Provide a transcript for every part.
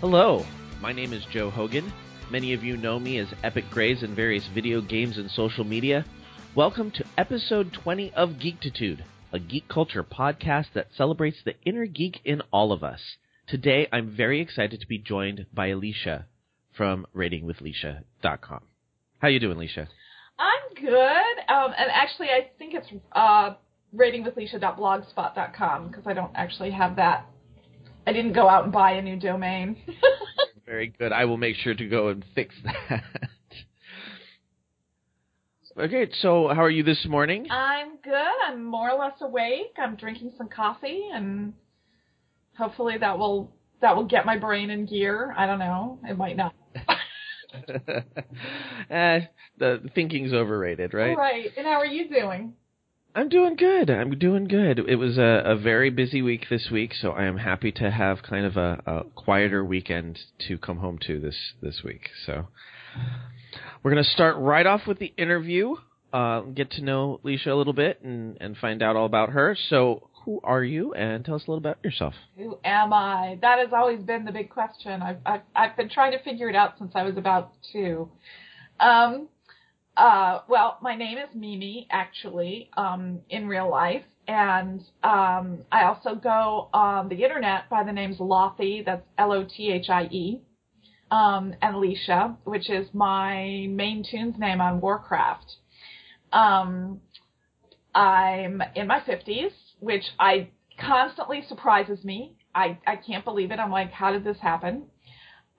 Hello, my name is Joe Hogan. Many of you know me as Epic Grays in various video games and social media. Welcome to episode 20 of Geektitude, a geek culture podcast that celebrates the inner geek in all of us. Today, I'm very excited to be joined by Alicia from RatingWithLisha.com. How you doing, Alicia? I'm good. And actually, I think it's ratingwithlisha.blogspot.com because I don't actually have that. I didn't go out and buy a new domain. Very good. I will make sure to go and fix that. Okay, so how are you this morning? I'm good. I'm more or less awake. I'm drinking some coffee, and hopefully that will get my brain in gear. I don't know. It might not. The thinking's overrated, right? Right. And how are you doing? I'm doing good. It was a very busy week this week, so I am happy to have kind of a quieter weekend to come home to this week. So we're going to start right off with the interview, get to know Lisha a little bit and find out all about her. So who are you, and tell us a little about yourself. Who am I? That has always been the big question. I've been trying to figure it out since I was about two. Well, my name is Mimi, actually, in real life, and I also go on the internet by the names Lothie, that's L-O-T-H-I-E, and Lisha, which is my main tune's name on Warcraft. I'm in my 50s, which constantly surprises me. I can't believe it. I'm like, how did this happen?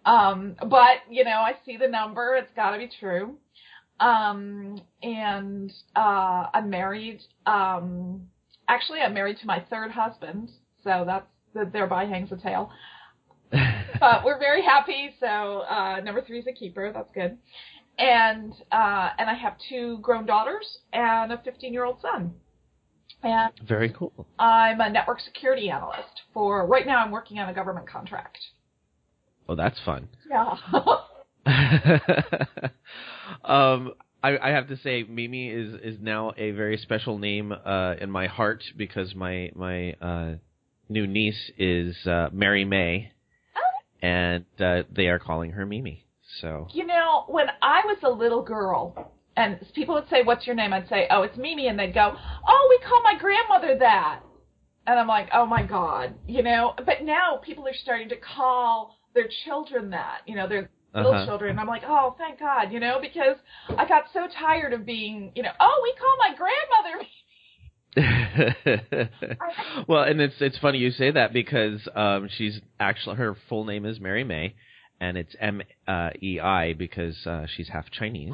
But, you know, I see the number. It's got to be true. And, I'm married, actually I'm married to my third husband, so thereby hangs a tale, but we're very happy. So, number three is a keeper. That's good. And I have two grown daughters and a 15-year-old son. And very cool. I'm a network security analyst right now I'm working on a government contract. Oh, that's fun. Yeah. I have to say, Mimi is now a very special name in my heart because my new niece is Mary May, and they are calling her Mimi. So you know, when I was a little girl, and people would say, "What's your name?" I'd say, "Oh, it's Mimi," and they'd go, "Oh, we call my grandmother that," and I'm like, "Oh my God," you know. But now people are starting to call their children that, you know, they're little children, and I'm like, oh, thank God, you know, because I got so tired of being, you know, oh, we call my grandmother. Well, and it's funny you say that because she's actually, her full name is Mary May, and it's M-E-I because she's half Chinese,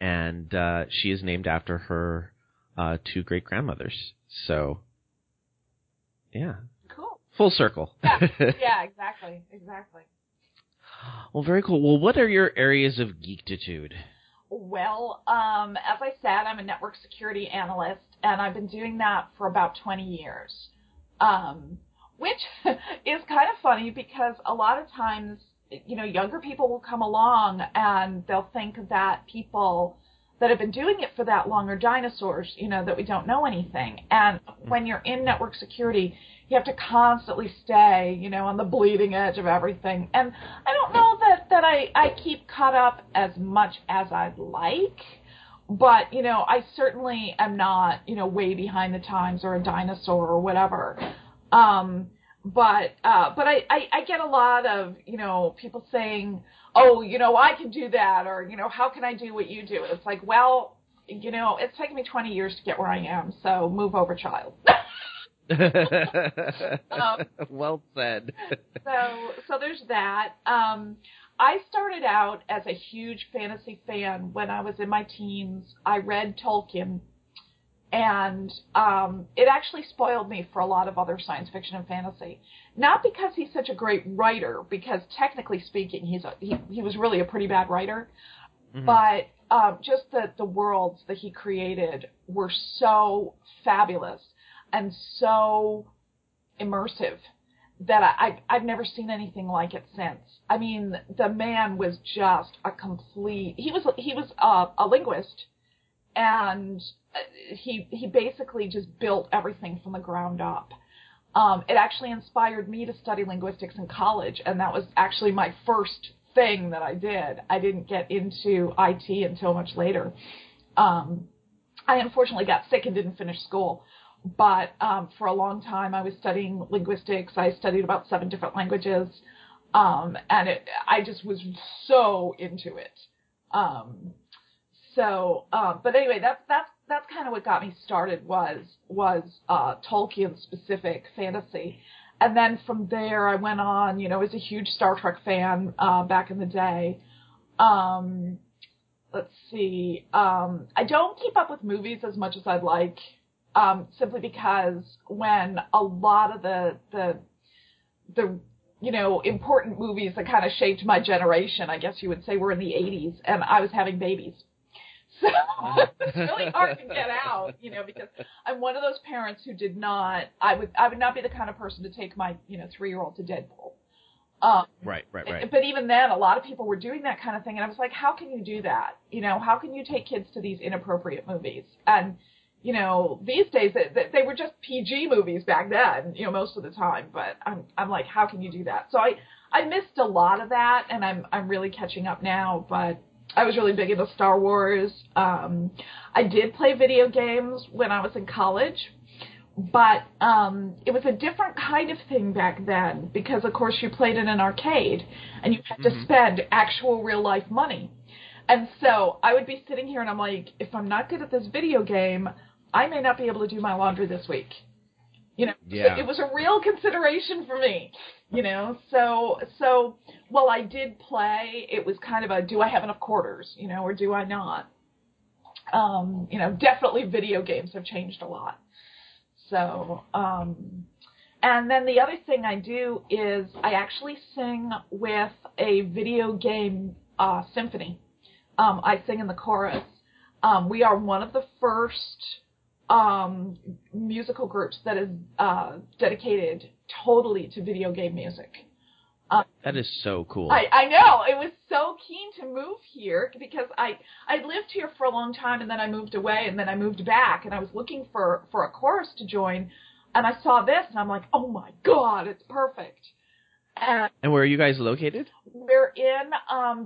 and she is named after her two great-grandmothers. So, yeah. Cool. Full circle. Yeah, exactly. Well, very cool. Well, what are your areas of geektitude? Well, as I said, I'm a network security analyst, and I've been doing that for about 20 years, which is kind of funny because a lot of times, you know, younger people will come along and they'll think that people that have been doing it for that long are dinosaurs, you know, that we don't know anything. And when you're in network security, you have to constantly stay, you know, on the bleeding edge of everything. And I don't know that I keep caught up as much as I'd like, but, you know, I certainly am not, you know, way behind the times or a dinosaur or whatever. But I get a lot of, you know, people saying, oh, you know, I can do that, or, you know, how can I do what you do? It's like, well, you know, it's taken me 20 years to get where I am, so move over, child. Well said. So there's that. I started out as a huge fantasy fan when I was in my teens. I read Tolkien, and it actually spoiled me for a lot of other science fiction and fantasy. Not because he's such a great writer, because technically speaking, he was really a pretty bad writer. Mm-hmm. But just the worlds that he created were so fabulous and so immersive that I've never seen anything like it since. I mean, the man was just a complete. He was a linguist, and he basically just built everything from the ground up. It actually inspired me to study linguistics in college, and that was actually my first thing that I did. I didn't get into IT until much later. I unfortunately got sick and didn't finish school, but for a long time I was studying linguistics. I studied about 7 different languages, and I just was so into it. But anyway, that's kind of what got me started was Tolkien specific fantasy. And then from there I went on, was a huge Star Trek fan, back in the day. Let's see. I don't keep up with movies as much as I'd like, simply because when a lot of the important movies that kind of shaped my generation, I guess you would say, were in the 80s, and I was having babies. So it's really hard to get out, because I'm one of those parents who I would not be the kind of person to take my, 3-year-old to Deadpool. Right. But even then, a lot of people were doing that kind of thing. And I was like, how can you do that? How can you take kids to these inappropriate movies? And, these days they were just PG movies back then, most of the time. But I'm like, how can you do that? So I missed a lot of that, and I'm really catching up now. But I was really big into Star Wars. I did play video games when I was in college. But it was a different kind of thing back then because, of course, you played in an arcade and you had to spend actual real-life money. And so I would be sitting here and I'm like, if I'm not good at this video game, I may not be able to do my laundry this week. It was a real consideration for me, So while I did play, it was kind of a do I have enough quarters, or do I not? Definitely video games have changed a lot. So, and then the other thing I do is I actually sing with a video game symphony. I sing in the chorus. We are one of the first musical groups that is dedicated totally to video game music. That is so cool. I know. It was so keen to move here because I lived here for a long time, and then I moved away, and then I moved back, and I was looking for a chorus to join, and I saw this, and I'm like, oh, my God, it's perfect. And where are you guys located? We're in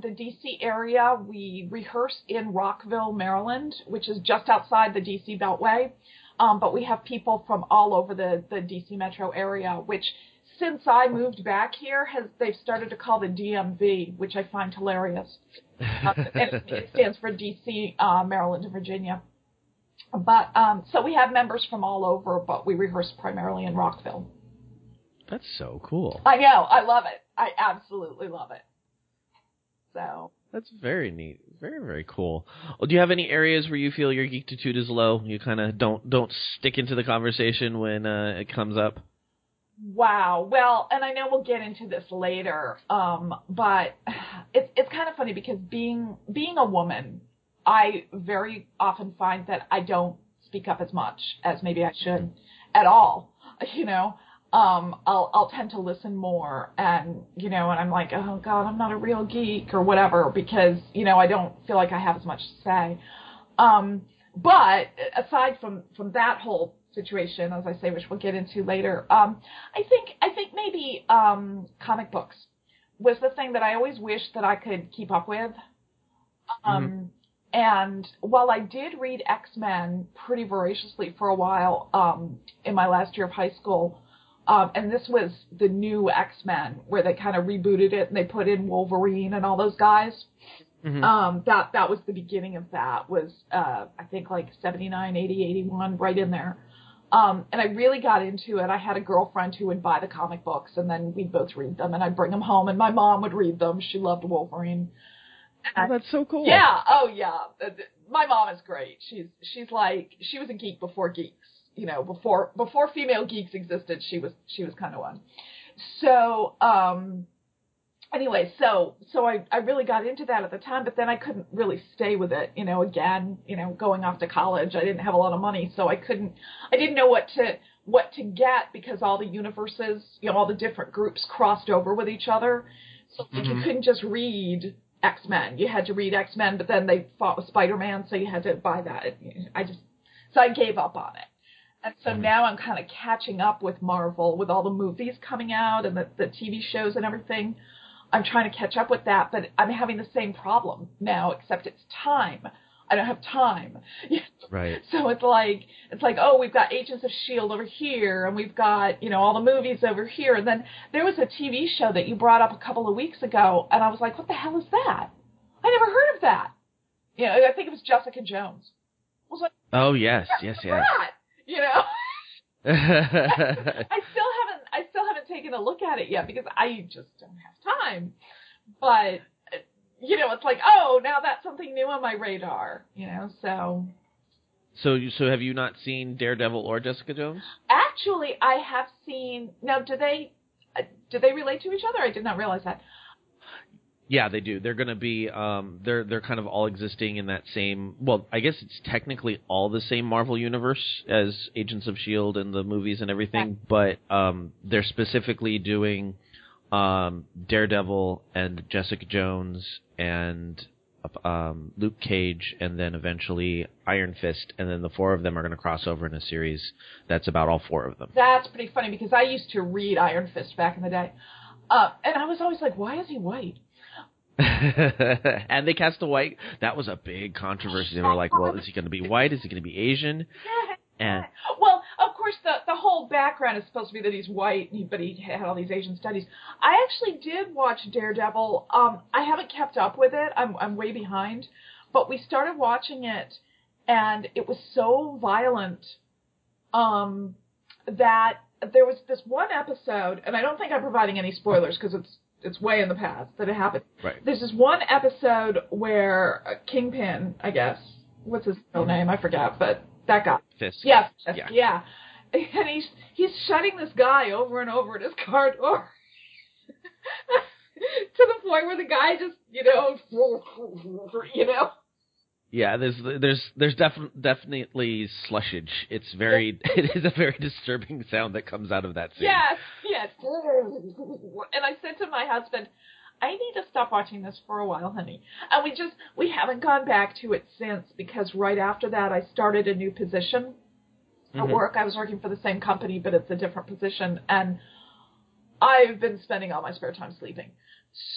the D.C. area. We rehearse in Rockville, Maryland, which is just outside the D.C. Beltway, but we have people from all over the D.C. metro area, which – since I moved back here, they've started to call the DMV, which I find hilarious. And it stands for D.C., Maryland, and Virginia. But so we have members from all over, but we rehearse primarily in Rockville. That's so cool. I know. I love it. I absolutely love it. So that's very neat. Very, very cool. Well, do you have any areas where you feel your geektitude is low? You kind of don't stick into the conversation when it comes up? Wow. Well, and I know we'll get into this later, but it's kind of funny because being a woman, I very often find that I don't speak up as much as maybe I should at all. I'll tend to listen more and, and I'm like, oh God, I'm not a real geek or whatever because, I don't feel like I have as much to say. But aside from that whole situation, as I say, which we'll get into later. I think maybe comic books was the thing that I always wished that I could keep up with. And while I did read X-Men pretty voraciously for a while in my last year of high school, and this was the new X-Men where they kind of rebooted it and they put in Wolverine and all those guys. That was the beginning of that was I think like 79, 80, 81, right in there. And I really got into it. I had a girlfriend who would buy the comic books, and then we'd both read them, and I'd bring them home, and my mom would read them. She loved Wolverine. Oh, that's so cool. Yeah. Oh, yeah. My mom is great. She's like she was a geek before geeks. Before female geeks existed, she was kind of one. So anyway, so I really got into that at the time, but then I couldn't really stay with it, again, going off to college, I didn't have a lot of money, so I didn't know what to get because all the universes, all the different groups crossed over with each other. So you couldn't just read X-Men. You had to read X-Men, but then they fought with Spider-Man, so you had to buy that. So I gave up on it. And so now I'm kind of catching up with Marvel with all the movies coming out and the TV shows and everything. I'm trying to catch up with that, but I'm having the same problem now, except it's time. I don't have time. Right. So it's like, oh, we've got Agents of S.H.I.E.L.D. over here, and we've got, you know, all the movies over here. And then there was a TV show that you brought up a couple of weeks ago, and I was like, what the hell is that? I never heard of that. You know, I think it was Jessica Jones. I was like, oh, yes, yes, yes. You know, I still haven't taken a look at it yet because I just don't have time. But, you know, it's like, oh, now that's something new on my radar, you know, so. So have you not seen Daredevil or Jessica Jones? Actually, I have seen, now do they relate to each other? I did not realize that. Yeah, they do. They're going to be they're kind of all existing in that same, well, I guess it's technically all the same Marvel universe as Agents of S.H.I.E.L.D. and the movies and everything, but they're specifically doing Daredevil and Jessica Jones and Luke Cage and then eventually Iron Fist, and then the four of them are going to cross over in a series that's about all four of them. That's pretty funny because I used to read Iron Fist back in the day, and I was always like, why is he white? And they cast a white. That was a big controversy. They were like, well, is he going to be white? Is he going to be Asian? And well, of course, the whole background is supposed to be that he's white, but he had all these Asian studies. I actually did watch Daredevil. I haven't kept up with it. I'm way behind. But we started watching it, and it was so violent that there was this one episode, and I don't think I'm providing any spoilers because it's way in the past that it happened. Right. There's this one episode where Kingpin, I guess, what's his real name? I forgot, but that guy. Fist. Yes. Yeah. Yeah. And he's shutting this guy over and over at his car door to the point where the guy just, you know, you know. Yeah, there's definitely slushage. It's very it is a very disturbing sound that comes out of that scene. Yes, yes. And I said to my husband, I need to stop watching this for a while, honey. And we haven't gone back to it since because right after that I started a new position at work. I was working for the same company, but it's a different position, and I've been spending all my spare time sleeping.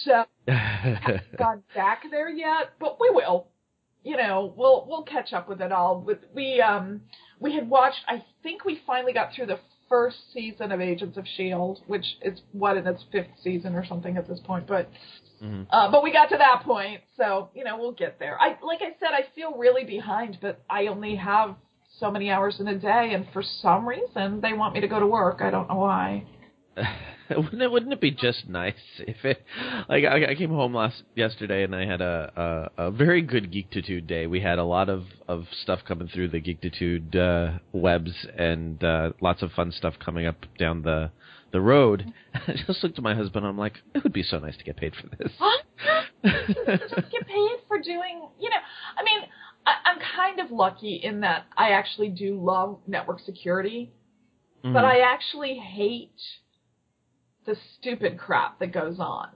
So I haven't gone back there yet, but we will. You know, we'll catch up with it all. We had watched, I think we finally got through the first season of Agents of S.H.I.E.L.D., which is what in its fifth season or something at this point. But but we got to that point, so you know we'll get there. Like I said, I feel really behind, but I only have so many hours in a day, and for some reason they want me to go to work. I don't know why. Wouldn't it be just nice if it, like, I came home yesterday and I had a very good Geektitude day. We had a lot of stuff coming through the Geektitude webs and lots of fun stuff coming up down the road. I just looked at my husband and I'm like, it would be so nice to get paid for this. Just get paid for doing, you know, I mean, I'm kind of lucky in that I actually do love network security, but I actually hate the stupid crap that goes on,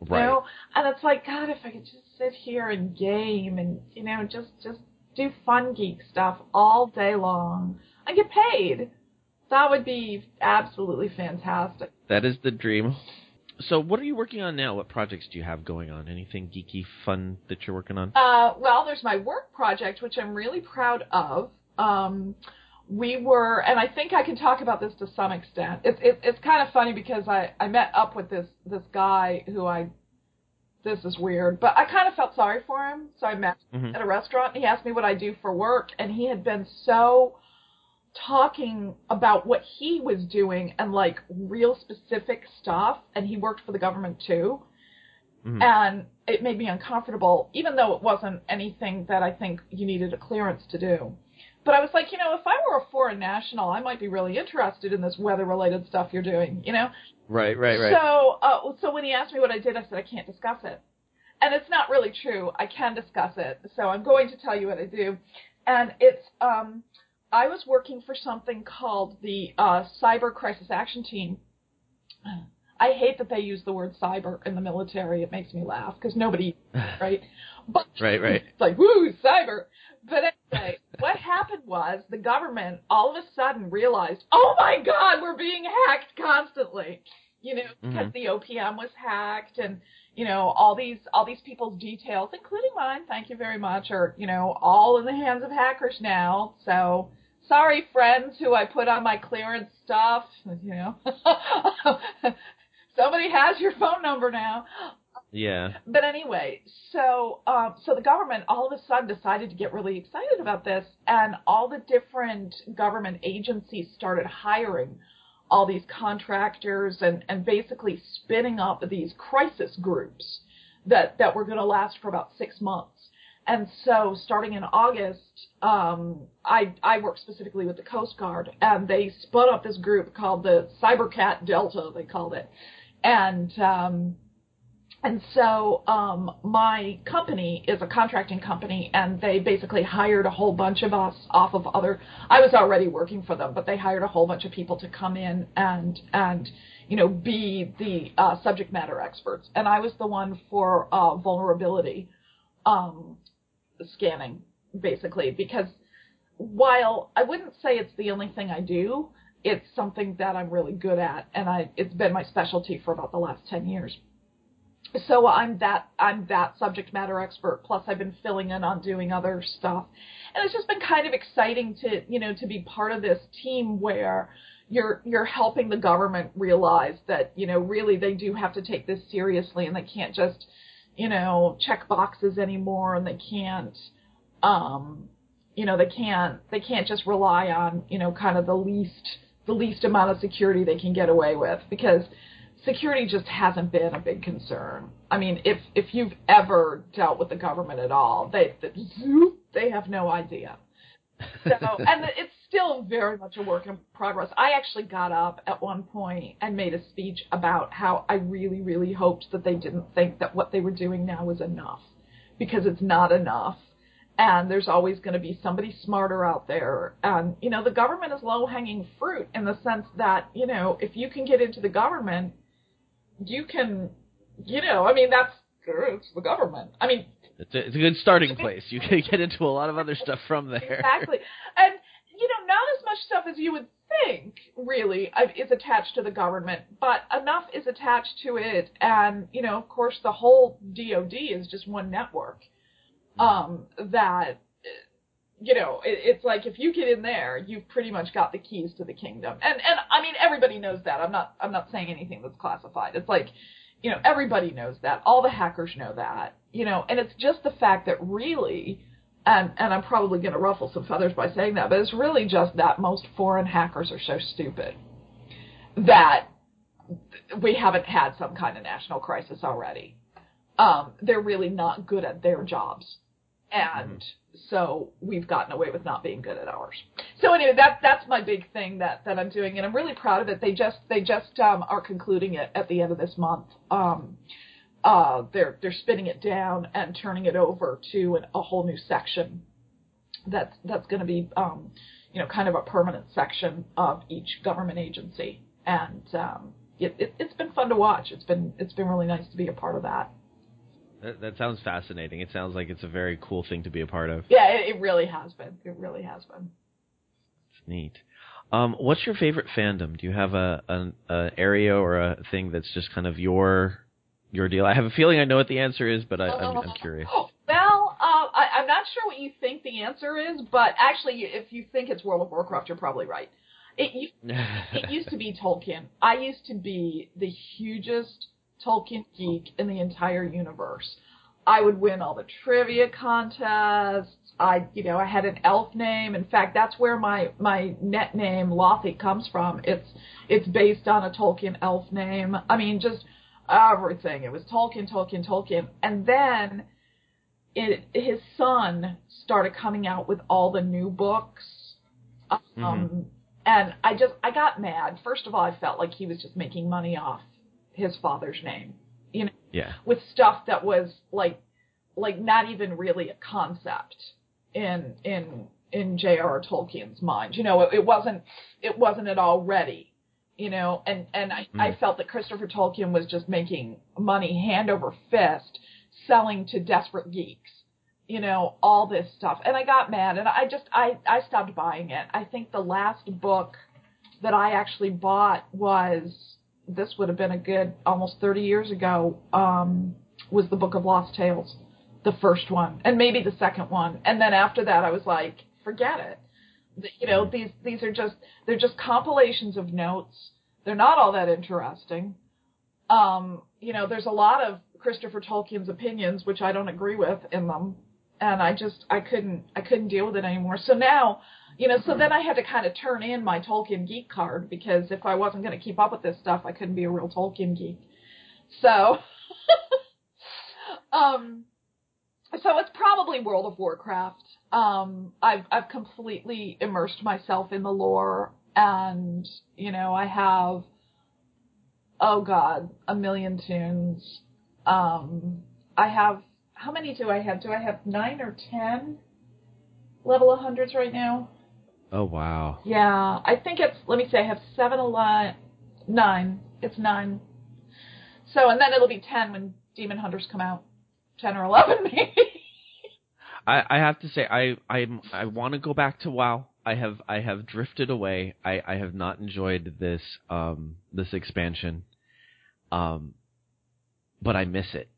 right? You know? And it's like, God, if I could just sit here and game and, you know, just do fun geek stuff all day long and get paid. That would be absolutely fantastic. That is the dream. So what are you working on now? What projects do you have going on? Anything geeky fun that you're working on? Well, there's my work project, which I'm really proud of. We were, and I think I can talk about this to some extent. It's kind of funny because I met up with this guy who this is weird, but I kind of felt sorry for him. So I met him at a restaurant, and he asked me what I do for work, and he had been so talking about what he was doing and like real specific stuff, and he worked for the government too. And it made me uncomfortable, even though it wasn't anything that I think you needed a clearance to do. But I was like, you know, if I were a foreign national, I might be really interested in this weather-related stuff you're doing, you know? Right. So when he asked me what I did, I said, I can't discuss it. And it's not really true. I can discuss it. So I'm going to tell you what I do. And it's I was working for something called the Cyber Crisis Action Team. I hate that they use the word cyber in the military. It makes me laugh because nobody, right? But it's like, woo, cyber. But say, what happened was the government all of a sudden realized, oh my God, we're being hacked constantly, you know, because the OPM was hacked and, you know, all these people's details, including mine, thank you very much, are, you know, all in the hands of hackers now. So sorry, friends, who I put on my clearance stuff, you know. Somebody has your phone number now. Yeah. But anyway, so the government all of a sudden decided to get really excited about this, and all the different government agencies started hiring all these contractors and basically spinning up these crisis groups that were going to last for about 6 months. And so starting in August, I worked specifically with the Coast Guard, and they spun up this group called the CyberCat Delta, they called it. And so my company is a contracting company, and they basically hired a whole bunch of us off of other – I was already working for them, but they hired a whole bunch of people to come in and you know, be the subject matter experts. And I was the one for vulnerability scanning, basically, because while I wouldn't say it's the only thing I do, it's something that I'm really good at, and it's been my specialty for about the last 10 years. So I'm that subject matter expert, plus I've been filling in on doing other stuff. And it's just been kind of exciting to, you know, to be part of this team where you're helping the government realize that, you know, really they do have to take this seriously, and they can't just, you know, check boxes anymore, and they can't, you know, they can't just rely on, you know, kind of the least amount of security they can get away with, because security just hasn't been a big concern. I mean, if you've ever dealt with the government at all, they have no idea. So, and it's still very much a work in progress. I actually got up at one point and made a speech about how I really, really hoped that they didn't think that what they were doing now was enough, because it's not enough. And there's always going to be somebody smarter out there. And, you know, the government is low-hanging fruit in the sense that, you know, if you can get into the government, you can, you know, I mean, it's the government. I mean, it's a good starting place. You can get into a lot of other stuff from there. Exactly. And, you know, not as much stuff as you would think, really, is attached to the government, but enough is attached to it. And, you know, of course, the whole DOD is just one network. That, you know, it's like if you get in there, you've pretty much got the keys to the kingdom. And I mean, everybody knows that. I'm not saying anything that's classified. It's like, you know, everybody knows that. All the hackers know that, you know, and it's just the fact that really, and I'm probably going to ruffle some feathers by saying that, but it's really just that most foreign hackers are so stupid that we haven't had some kind of national crisis already. They're really not good at their jobs. And so we've gotten away with not being good at ours. So anyway, that's my big thing that I'm doing, and I'm really proud of it. They just are concluding it at the end of this month. They're spinning it down and turning it over to a whole new section. That's going to be you know, kind of a permanent section of each government agency, and it's been fun to watch. It's been really nice to be a part of that. That sounds fascinating. It sounds like it's a very cool thing to be a part of. Yeah, it really has been. It really has been. It's neat. What's your favorite fandom? Do you have an area or a thing that's just kind of your deal? I have a feeling I know what the answer is, but I'm curious. Well, I'm not sure what you think the answer is, but actually, if you think it's World of Warcraft, you're probably right. It used to be Tolkien. I used to be the hugest Tolkien geek in the entire universe. I would win all the trivia contests. I had an elf name. In fact, that's where my net name Lothie comes from. It's based on a Tolkien elf name. I mean, just everything. It was Tolkien. And then his son started coming out with all the new books. And I got mad. First of all, I felt like he was just making money off his father's name, you know, with stuff that was like not even really a concept in J.R.R. Tolkien's mind. You know, it wasn't at all ready, you know, and I felt that Christopher Tolkien was just making money hand over fist selling to desperate geeks, you know, all this stuff. And I got mad, and I stopped buying it. I think the last book that I actually bought was, this would have been a good almost 30 years ago, was the Book of Lost Tales, the first one, and maybe the second one. And then after that, I was like, forget it. You know, these are just, they're just compilations of notes. They're not all that interesting. You know, there's a lot of Christopher Tolkien's opinions, which I don't agree with in them. And I couldn't deal with it anymore. So now, you know, so then I had to kind of turn in my Tolkien geek card, because if I wasn't going to keep up with this stuff, I couldn't be a real Tolkien geek. So, so it's probably World of Warcraft. I've completely immersed myself in the lore, and, you know, I have, oh God, a million tunes. I have, how many do I have? Do I have 9 or 10 level 100s right now? Oh, wow. Yeah. I think it's, let me see, I have 9. It's 9. So, and then it'll be 10 when Demon Hunters come out. 10 or 11, maybe. I have to say, I want to go back to WoW. I have drifted away. I have not enjoyed this this expansion, but I miss it.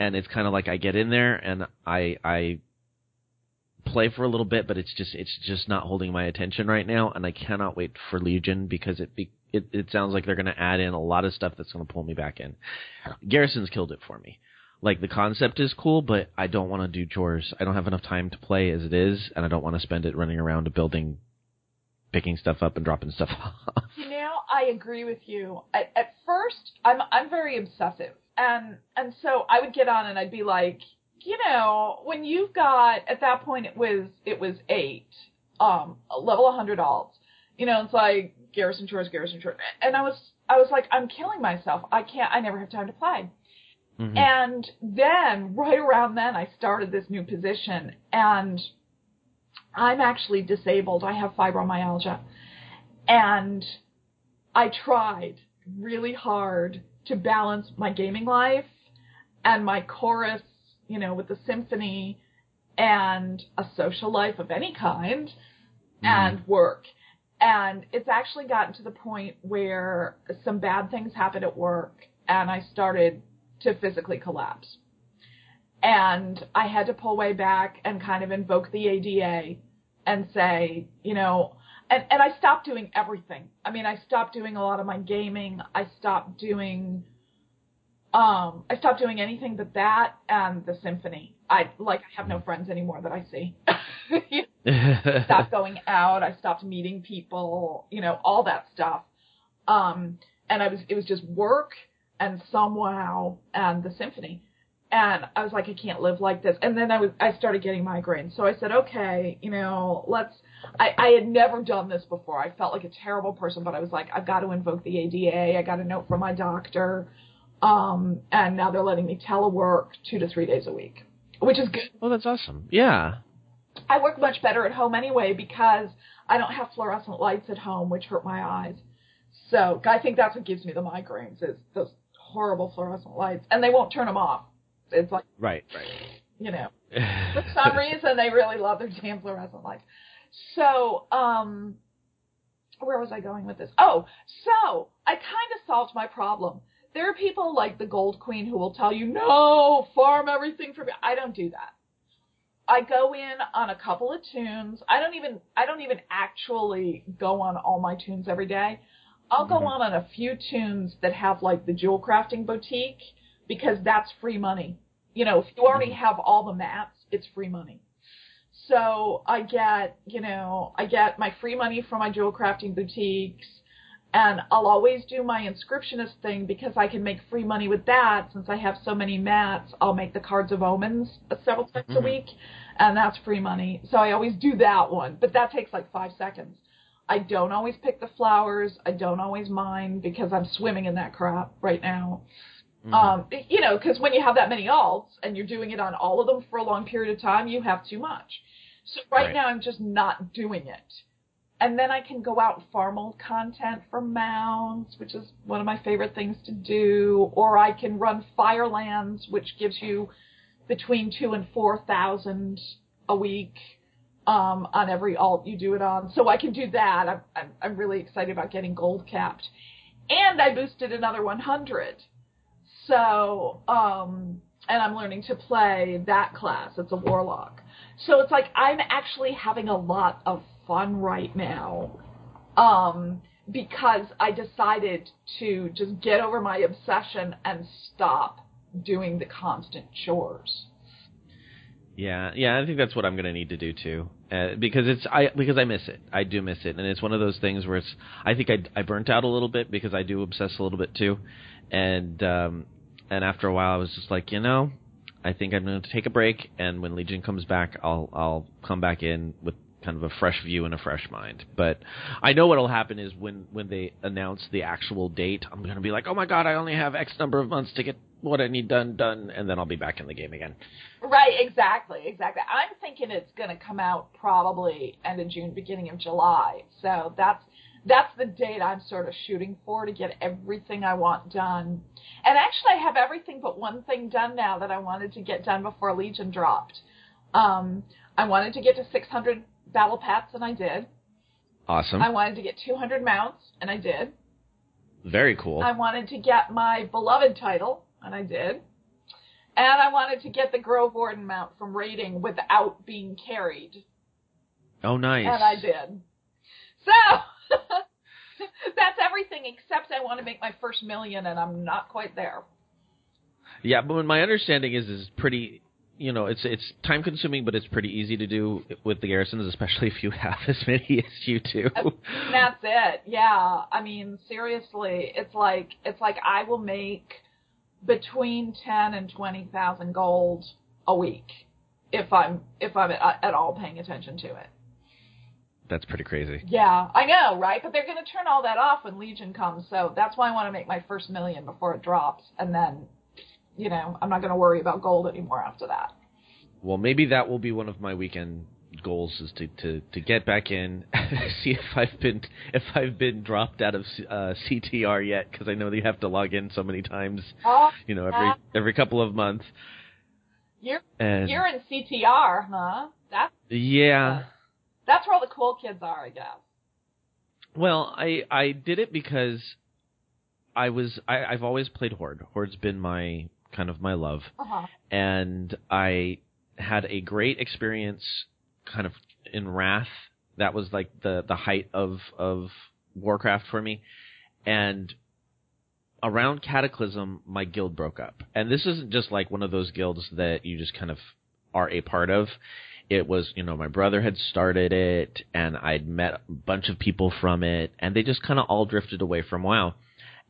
And it's kind of like I get in there and I play for a little bit, but it's just not holding my attention right now. And I cannot wait for Legion, because it sounds like they're going to add in a lot of stuff that's going to pull me back in. Garrison's killed it for me. Like, the concept is cool, but I don't want to do chores. I don't have enough time to play as it is, and I don't want to spend it running around a building, picking stuff up and dropping stuff off. You know, I agree with you. At first, I'm very obsessive, and so I would get on and I'd be like, you know, when you've got, at that point it was 8 level 100 alts. You know, it's like Garrison chores, and I was like, I'm killing myself. I never have time to play. Mm-hmm. And then, right around then, I started this new position, and I'm actually disabled. I have fibromyalgia, and I tried really hard to balance my gaming life and my chorus, you know, with the symphony, and a social life of any kind, mm-hmm. and work. And it's actually gotten to the point where some bad things happened at work, and I started to physically collapse. And I had to pull way back and kind of invoke the ADA and say, you know, and I stopped doing everything. I mean, I stopped doing a lot of my gaming. I stopped doing anything but that and the symphony. I have no friends anymore that I see. I stopped going out. I stopped meeting people, you know, all that stuff. And it was just work and some WoW and the symphony. And I was like, I can't live like this. And then I started getting migraines. So I said, okay, you know, I had never done this before. I felt like a terrible person, but I was like, I've got to invoke the ADA. I got a note from my doctor. And now they're letting me telework 2 to 3 days a week, which is good. Well, that's awesome. Yeah. I work much better at home anyway, because I don't have fluorescent lights at home, which hurt my eyes. So I think that's what gives me the migraines, is those horrible fluorescent lights, and they won't turn them off. It's like, right, you know, for some reason they really love their damn fluorescent lights. So where was I going with this? Oh, so I kind of solved my problem. There are people like the Gold Queen who will tell you, no, farm everything for me. I don't do that. I go in on a couple of tunes. I don't even actually go on all my tunes every day. I'll go on a few tunes that have, like, the Jewel Crafting boutique, because that's free money. You know, if you already have all the maps, it's free money. So I get my free money from my Jewel Crafting boutiques, and I'll always do my inscriptionist thing, because I can make free money with that. Since I have so many mats, I'll make the Cards of Omens several times a week, and that's free money. So I always do that one, but that takes, like, 5 seconds. I don't always pick the flowers. I don't always mine, because I'm swimming in that crap right now. Mm-hmm. You know, because when you have that many alts and you're doing it on all of them for a long period of time, you have too much. So right now I'm just not doing it. And then I can go out and farm old content for mounds, which is one of my favorite things to do. Or I can run Firelands, which gives you between 2,000 and 4,000 a week on every alt you do it on. So I can do that. I'm really excited about getting gold capped. And I boosted another 100. So, and I'm learning to play that class. It's a warlock. So it's like I'm actually having a lot of fun right now because I decided to just get over my obsession and stop doing the constant chores. Yeah, I think that's what I'm going to need to do too, because I miss it. I do miss it, and it's one of those things where it's. I think I burnt out a little bit because I do obsess a little bit too, and after a while I was just like, I think I'm going to take a break, and when Legion comes back, I'll come back in with kind of a fresh view and a fresh mind. But I know what'll happen is when they announce the actual date, I'm going to be like, oh my God, I only have X number of months to get what I need done, and then I'll be back in the game again. Right, exactly. I'm thinking it's going to come out probably end of June, beginning of July. So that's the date I'm sort of shooting for to get everything I want done. And actually, I have everything but one thing done now that I wanted to get done before Legion dropped. I wanted to get to 600 battle pats, and I did. Awesome. I wanted to get 200 mounts, and I did. Very cool. I wanted to get my beloved title, and I did. And I wanted to get the Grove Warden mount from raiding without being carried. Oh, nice. And I did. So... that's everything, except I want to make my first million, and I'm not quite there. Yeah, but my understanding is pretty, it's time-consuming, but it's pretty easy to do with the Garrisons, especially if you have as many as you do. That's it, yeah. I mean, seriously, it's like I will make between 10,000 and 20,000 gold a week if I'm at all paying attention to it. That's pretty crazy. Yeah, I know, right? But they're going to turn all that off when Legion comes, so that's why I want to make my first million before it drops, and then, I'm not going to worry about gold anymore after that. Well, maybe that will be one of my weekend goals is to get back in, see if I've been dropped out of CTR yet, because I know that you have to log in so many times, every couple of months. You're in CTR, huh? That's where all the cool kids are, I guess. Well, I did it because I've always played Horde. Horde's been my kind of my love. Uh-huh. And I had a great experience kind of in Wrath. That was like the height of Warcraft for me. And around Cataclysm, my guild broke up. And this isn't just like one of those guilds that you just kind of are a part of. It was, my brother had started it, and I'd met a bunch of people from it, and they just kind of all drifted away from WoW.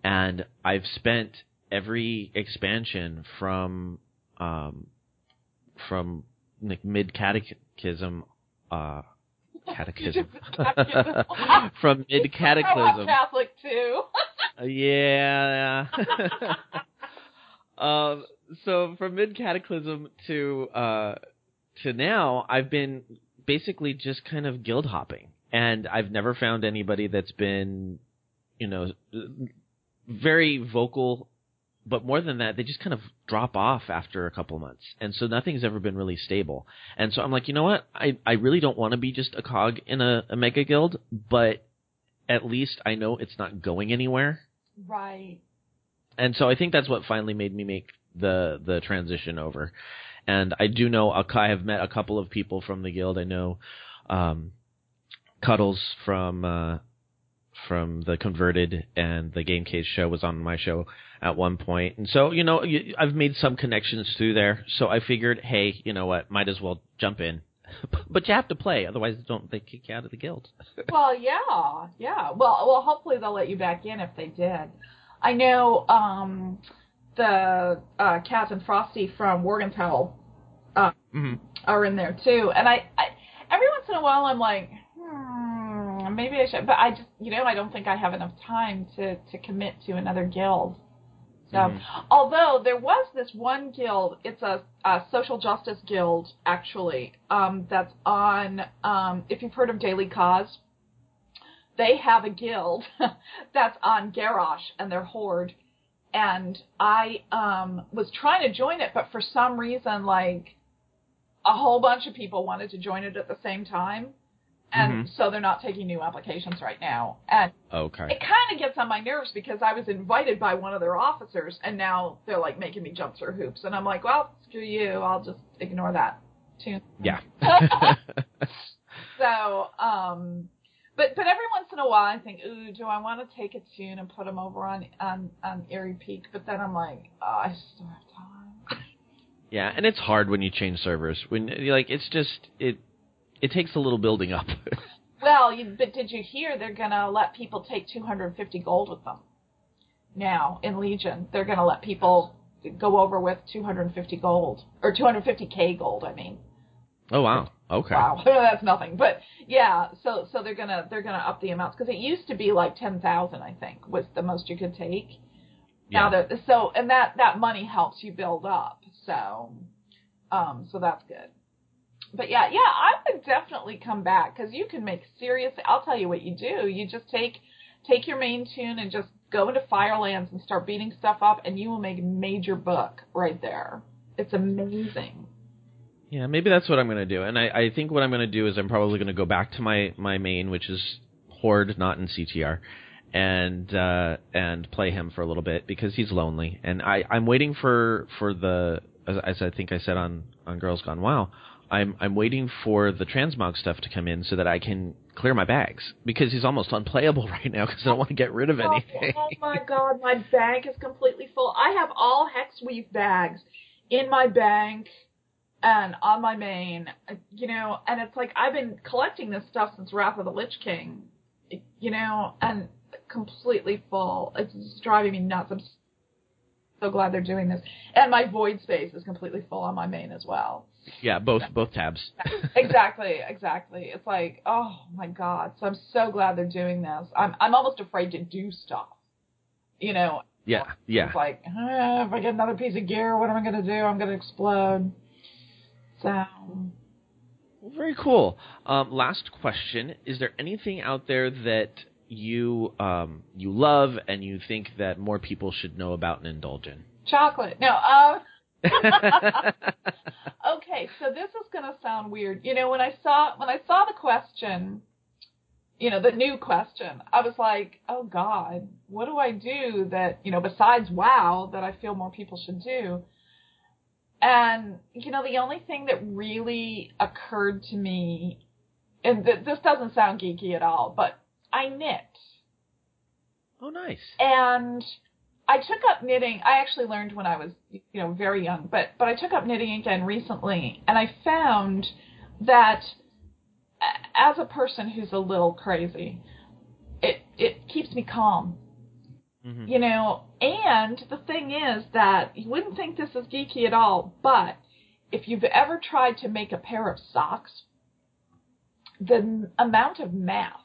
And I've spent every expansion from like mid-Cataclysm, from mid-Cataclysm. I'm Catholic too. Yeah. So from mid-Cataclysm to now, I've been basically just kind of guild hopping, and I've never found anybody that's been, very vocal, but more than that, they just kind of drop off after a couple months, and so nothing's ever been really stable. And so I'm like, you know what? I really don't want to be just a cog in a mega guild, but at least I know it's not going anywhere. Right. And so I think that's what finally made me make the transition over. And I do know I have met a couple of people from the guild. I know Cuddles from the Converted and the Game Cage show was on my show at one point. And so, I've made some connections through there. So I figured, hey, you know what, might as well jump in. But you have to play, otherwise they kick you out of the guild. Well, yeah. Well, hopefully they'll let you back in if they did. I know the Kaz and Frosty from Morgenthau are in there too, and I every once in a while I'm like, maybe I should, but I just I don't think I have enough time to commit to another guild. So although there was this one guild, it's a social justice guild actually that's on if you've heard of Daily Cause, they have a guild that's on Garrosh and their Horde. And I was trying to join it, but for some reason, like, a whole bunch of people wanted to join it at the same time. And so they're not taking new applications right now. And it kind of gets on my nerves because I was invited by one of their officers, and now they're, like, making me jump through hoops. And I'm like, well, screw you. I'll just ignore that. Yeah. So, but every once in a while I think, ooh, do I want to take a tune and put them over on Erie Peak? But then I'm like, oh, I still have time. Yeah, and it's hard when you change servers. When, like, it's just, it takes a little building up. Well, but did you hear they're going to let people take 250 gold with them now in Legion? They're going to let people go over with 250 gold, or 250K gold, I mean. Oh, wow. Okay. Wow, that's nothing. But yeah, so they're gonna up the amounts, because it used to be like 10,000, I think, was the most you could take. Yeah. Now and that money helps you build up. So, so that's good. But yeah, I would definitely come back, because you can make serious. I'll tell you what you do. You just take your main tune and just go into Firelands and start beating stuff up, and you will make major book right there. It's amazing. Yeah, maybe that's what I'm going to do. And I think what I'm going to do is I'm probably going to go back to my main, which is Horde, not in CTR, and play him for a little bit, because he's lonely. And I'm waiting for the, as I think I said on Girls Gone Wild, I'm waiting for the transmog stuff to come in so that I can clear my bags, because he's almost unplayable right now because I don't want to get rid of anything. Oh, my God, my bag is completely full. I have all Hexweave bags in my bank. And on my main, and it's like I've been collecting this stuff since Wrath of the Lich King, and completely full. It's just driving me nuts. I'm so glad they're doing this. And my void space is completely full on my main as well. Yeah, both tabs. Exactly. It's like, oh, my God. So I'm so glad they're doing this. I'm almost afraid to do stuff, Yeah. It's like, if I get another piece of gear, what am I going to do? I'm going to explode. So, very cool. Last question: is there anything out there that you you love and you think that more people should know about and indulge in? Chocolate. No. Okay, so this is going to sound weird. When I saw the question, the new question, I was like, oh God, what do I do that besides WoW that I feel more people should do? And, the only thing that really occurred to me, and this doesn't sound geeky at all, but I knit. Oh, nice. And I took up knitting. I actually learned when I was, very young, but I took up knitting again recently. And I found that as a person who's a little crazy, it keeps me calm. And the thing is that you wouldn't think this is geeky at all, but if you've ever tried to make a pair of socks, the amount of math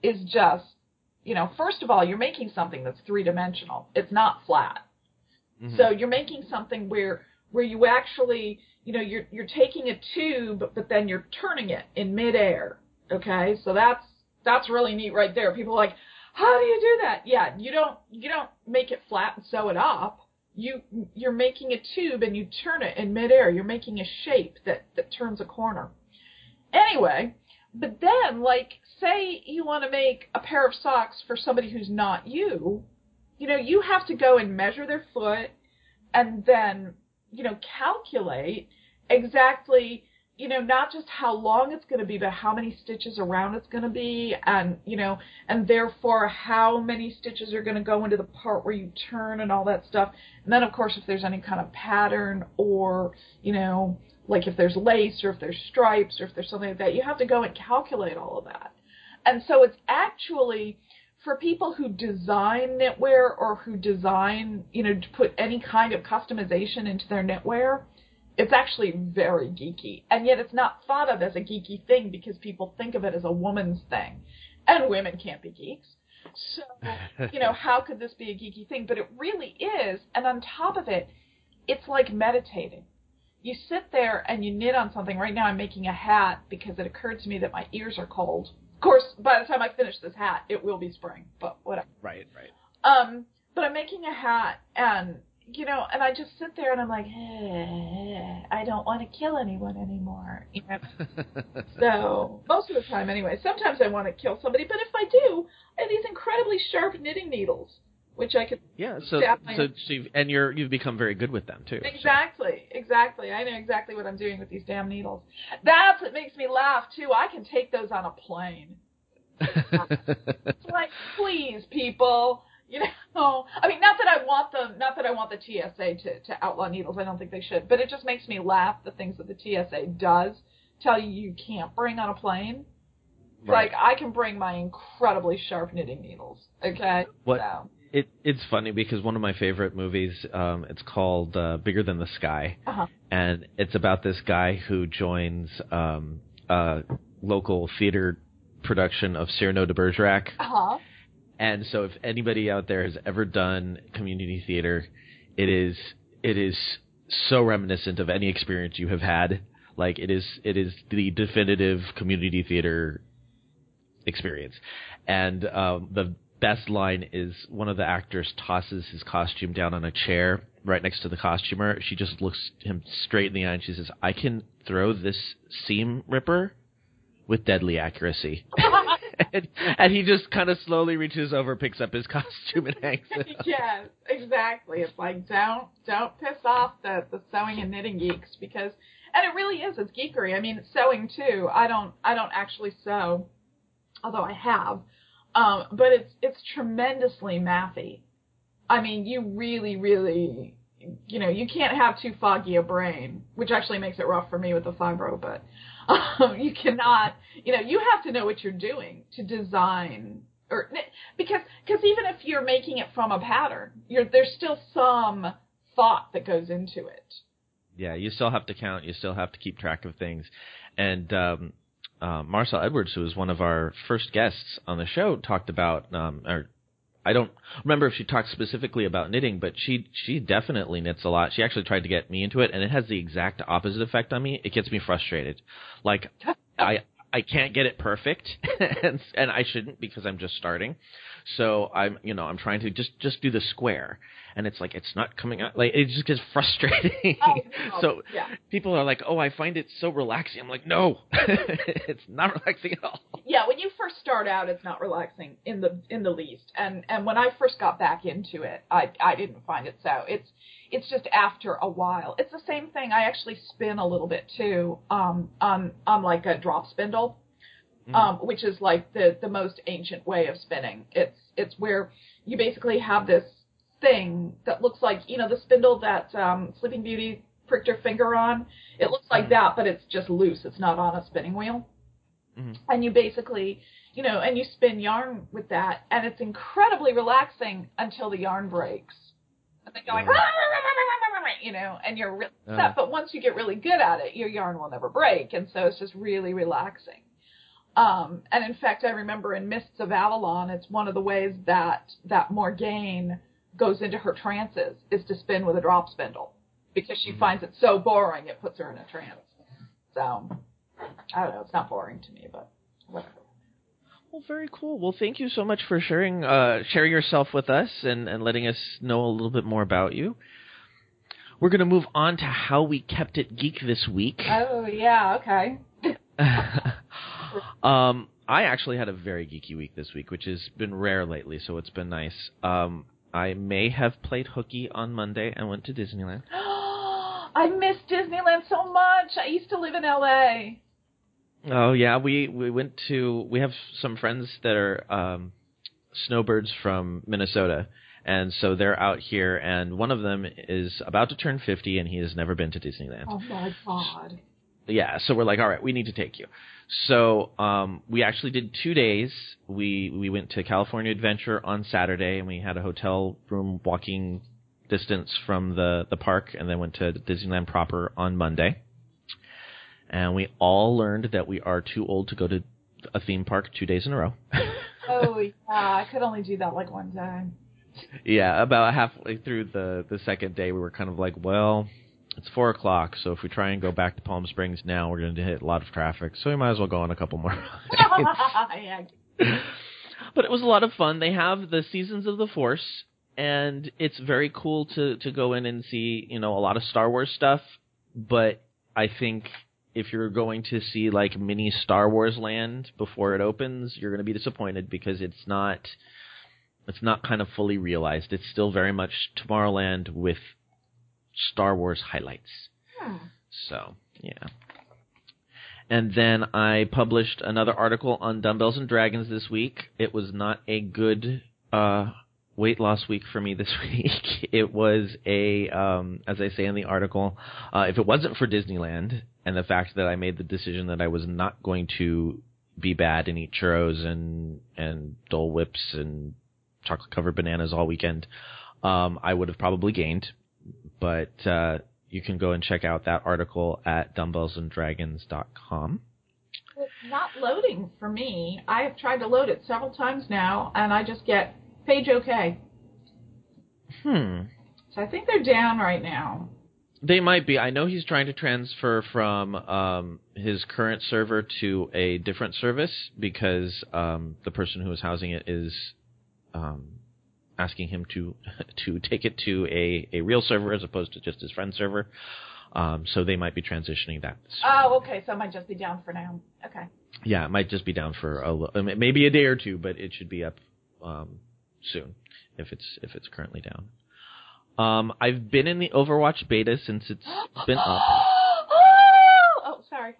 is just, first of all, you're making something that's three-dimensional. It's not flat. Mm-hmm. So you're making something where you actually, you're taking a tube, but then you're turning it in midair. Okay, so that's really neat right there. People are like, how do you do that? Yeah, you don't make it flat and sew it up. You're making a tube and you turn it in midair. You're making a shape that turns a corner. Anyway, but then, like, say you want to make a pair of socks for somebody who's not you, you have to go and measure their foot and then, calculate exactly, not just how long it's going to be, but how many stitches around it's going to be, and, and therefore how many stitches are going to go into the part where you turn and all that stuff. And then, of course, if there's any kind of pattern or, like if there's lace or if there's stripes or if there's something like that, you have to go and calculate all of that. And so it's actually for people who design knitwear or who design, to put any kind of customization into their knitwear, it's actually very geeky, and yet it's not thought of as a geeky thing because people think of it as a woman's thing, and women can't be geeks. So, how could this be a geeky thing? But it really is, and on top of it, it's like meditating. You sit there and you knit on something. Right now I'm making a hat because it occurred to me that my ears are cold. Of course, by the time I finish this hat, it will be spring, but whatever. Right. But I'm making a hat, and, you know, and I just sit there and I'm like, I don't want to kill anyone anymore. You know? So, most of the time anyway. Sometimes I want to kill somebody, but if I do, I have these incredibly sharp knitting needles, which I could stab my hand. And you've become very good with them, too. Exactly, exactly. I know exactly what I'm doing with these damn needles. That's what makes me laugh, too. I can take those on a plane. It's like, please, people. You know, I mean, not that I want the TSA to outlaw needles. I don't think they should. But it just makes me laugh, the things that the TSA does tell you can't bring on a plane. Right. Like, I can bring my incredibly sharp knitting needles, okay? It's funny because one of my favorite movies, it's called Bigger Than the Sky. Uh-huh. And it's about this guy who joins a local theater production of Cyrano de Bergerac. Uh-huh. And so if anybody out there has ever done community theater, it is so reminiscent of any experience you have had. Like, it is the definitive community theater experience. And the best line is one of the actors tosses his costume down on a chair right next to the costumer. She just looks him straight in the eye and she says, "I can throw this seam ripper with deadly accuracy." And he just kind of slowly reaches over, picks up his costume, and hangs it up. Yes, exactly. It's like, don't piss off the sewing and knitting geeks, because, and it really is, it's geekery. I mean, it's sewing too. I don't actually sew, although I have, but it's tremendously mathy. I mean, you really, really, you know, you can't have too foggy a brain, which actually makes it rough for me with the fibro, but. You cannot, you know, you have to know what you're doing to design, or because even if you're making it from a pattern, there's still some thought that goes into it. Yeah, you still have to count. You still have to keep track of things. And Marcel Edwards, who was one of our first guests on the show, talked about, or I don't remember if she talked specifically about knitting, but she definitely knits a lot. She actually tried to get me into it, and it has the exact opposite effect on me. It gets me frustrated. Like, I can't get it perfect, and I shouldn't, because I'm just starting. So I'm trying to just do the square, and it's like it's not coming out. Like, it just gets frustrating. So yeah. People are like, "Oh, I find it so relaxing." I'm like, "No, it's not relaxing at all." Yeah, when you first start out, it's not relaxing in the least. And when I first got back into it, I didn't find it so. It's just after a while. It's the same thing. I actually spin a little bit too, on like a drop spindle, which is like the most ancient way of spinning. It's where you basically have this thing that looks like, you know, the spindle that Sleeping Beauty pricked her finger on. It looks like that, but it's just loose. It's not on a spinning wheel. Mm-hmm. And you basically, you know, and you spin yarn with that, and it's incredibly relaxing until the yarn breaks. And then you're like, you know, and you're really upset. But once you get really good at it, your yarn will never break. And so it's just really relaxing. And in fact, I remember in Mists of Avalon, it's one of the ways that Morgaine goes into her trances, is to spin with a drop spindle, because she finds it so boring, it puts her in a trance. So, I don't know, it's not boring to me, but whatever. Well, very cool. Well, thank you so much for sharing yourself with us and letting us know a little bit more about you. We're going to move on to how we kept it geek this week. Oh, yeah, okay. I actually had a very geeky week this week, which has been rare lately, so it's been nice. I may have played hooky on Monday and went to Disneyland. I miss Disneyland so much. I used to live in L.A. Oh, yeah. We went to – we have some friends that are snowbirds from Minnesota, and so they're out here, and one of them is about to turn 50, and he has never been to Disneyland. Oh, my God. Yeah, so we're like, all right, we need to take you. So we actually did 2 days. We went to California Adventure on Saturday, and we had a hotel room walking distance from the park, and then went to Disneyland proper on Monday. And we all learned that we are too old to go to a theme park 2 days in a row. Oh, yeah, I could only do that like one time. Yeah, about halfway through the second day, we were kind of like, well, it's 4:00, so if we try and go back to Palm Springs now, we're going to hit a lot of traffic, so we might as well go on a couple more rides. But it was a lot of fun. They have the Seasons of the Force And it's very cool to go in and see, you know, a lot of Star Wars stuff. But I think if you're going to see like mini Star Wars land before it opens, you're going to be disappointed because it's not kind of fully realized. It's still very much Tomorrowland with Star Wars highlights. Hmm. So, yeah. And then I published another article on Dumbbells and Dragons this week. It was not a good weight loss week for me this week. It was a, as I say in the article, if it wasn't for Disneyland and the fact that I made the decision that I was not going to be bad and eat churros and Dole Whips and chocolate-covered bananas all weekend, I would have probably gained. But you can go and check out that article at dumbbellsanddragons.com. It's not loading for me. I have tried to load it several times now, and I just get page okay. So I think they're down right now. They might be. I know he's trying to transfer from his current server to a different service because the person who is housing it is asking him to take it to a real server as opposed to just his friend's server. So they might be transitioning that. Oh, okay. So it might just be down for now. Okay. Yeah, it might just be down for maybe a day or two, but it should be up soon if it's currently down. I've been in the Overwatch beta since it's been up. Oh, sorry.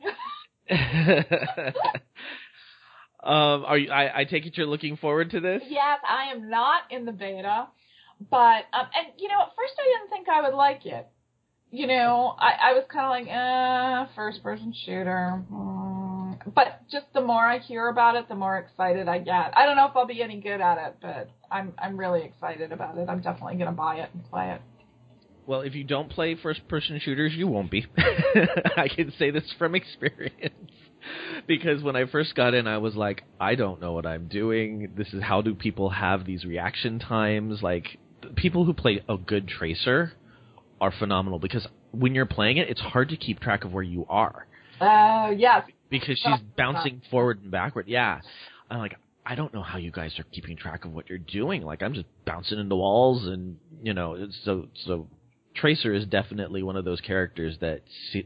I take it you're looking forward to this? Yes, I am not in the beta. But, and, you know, at first I didn't think I would like it. You know, I was kind of like, first-person shooter. But just the more I hear about it, the more excited I get. I don't know if I'll be any good at it, but I'm really excited about it. I'm definitely going to buy it and play it. Well, if you don't play first-person shooters, you won't be. I can say this from experience. Because when I first got in, I was like, I don't know what I'm doing. This is how do people have these reaction times? Like, people who play a good Tracer are phenomenal. Because when you're playing it, it's hard to keep track of where you are. Yes. Because she's bouncing forward and backward. Yeah. I'm like, I don't know how you guys are keeping track of what you're doing. Like, I'm just bouncing into walls and, you know, so Tracer is definitely one of those characters that,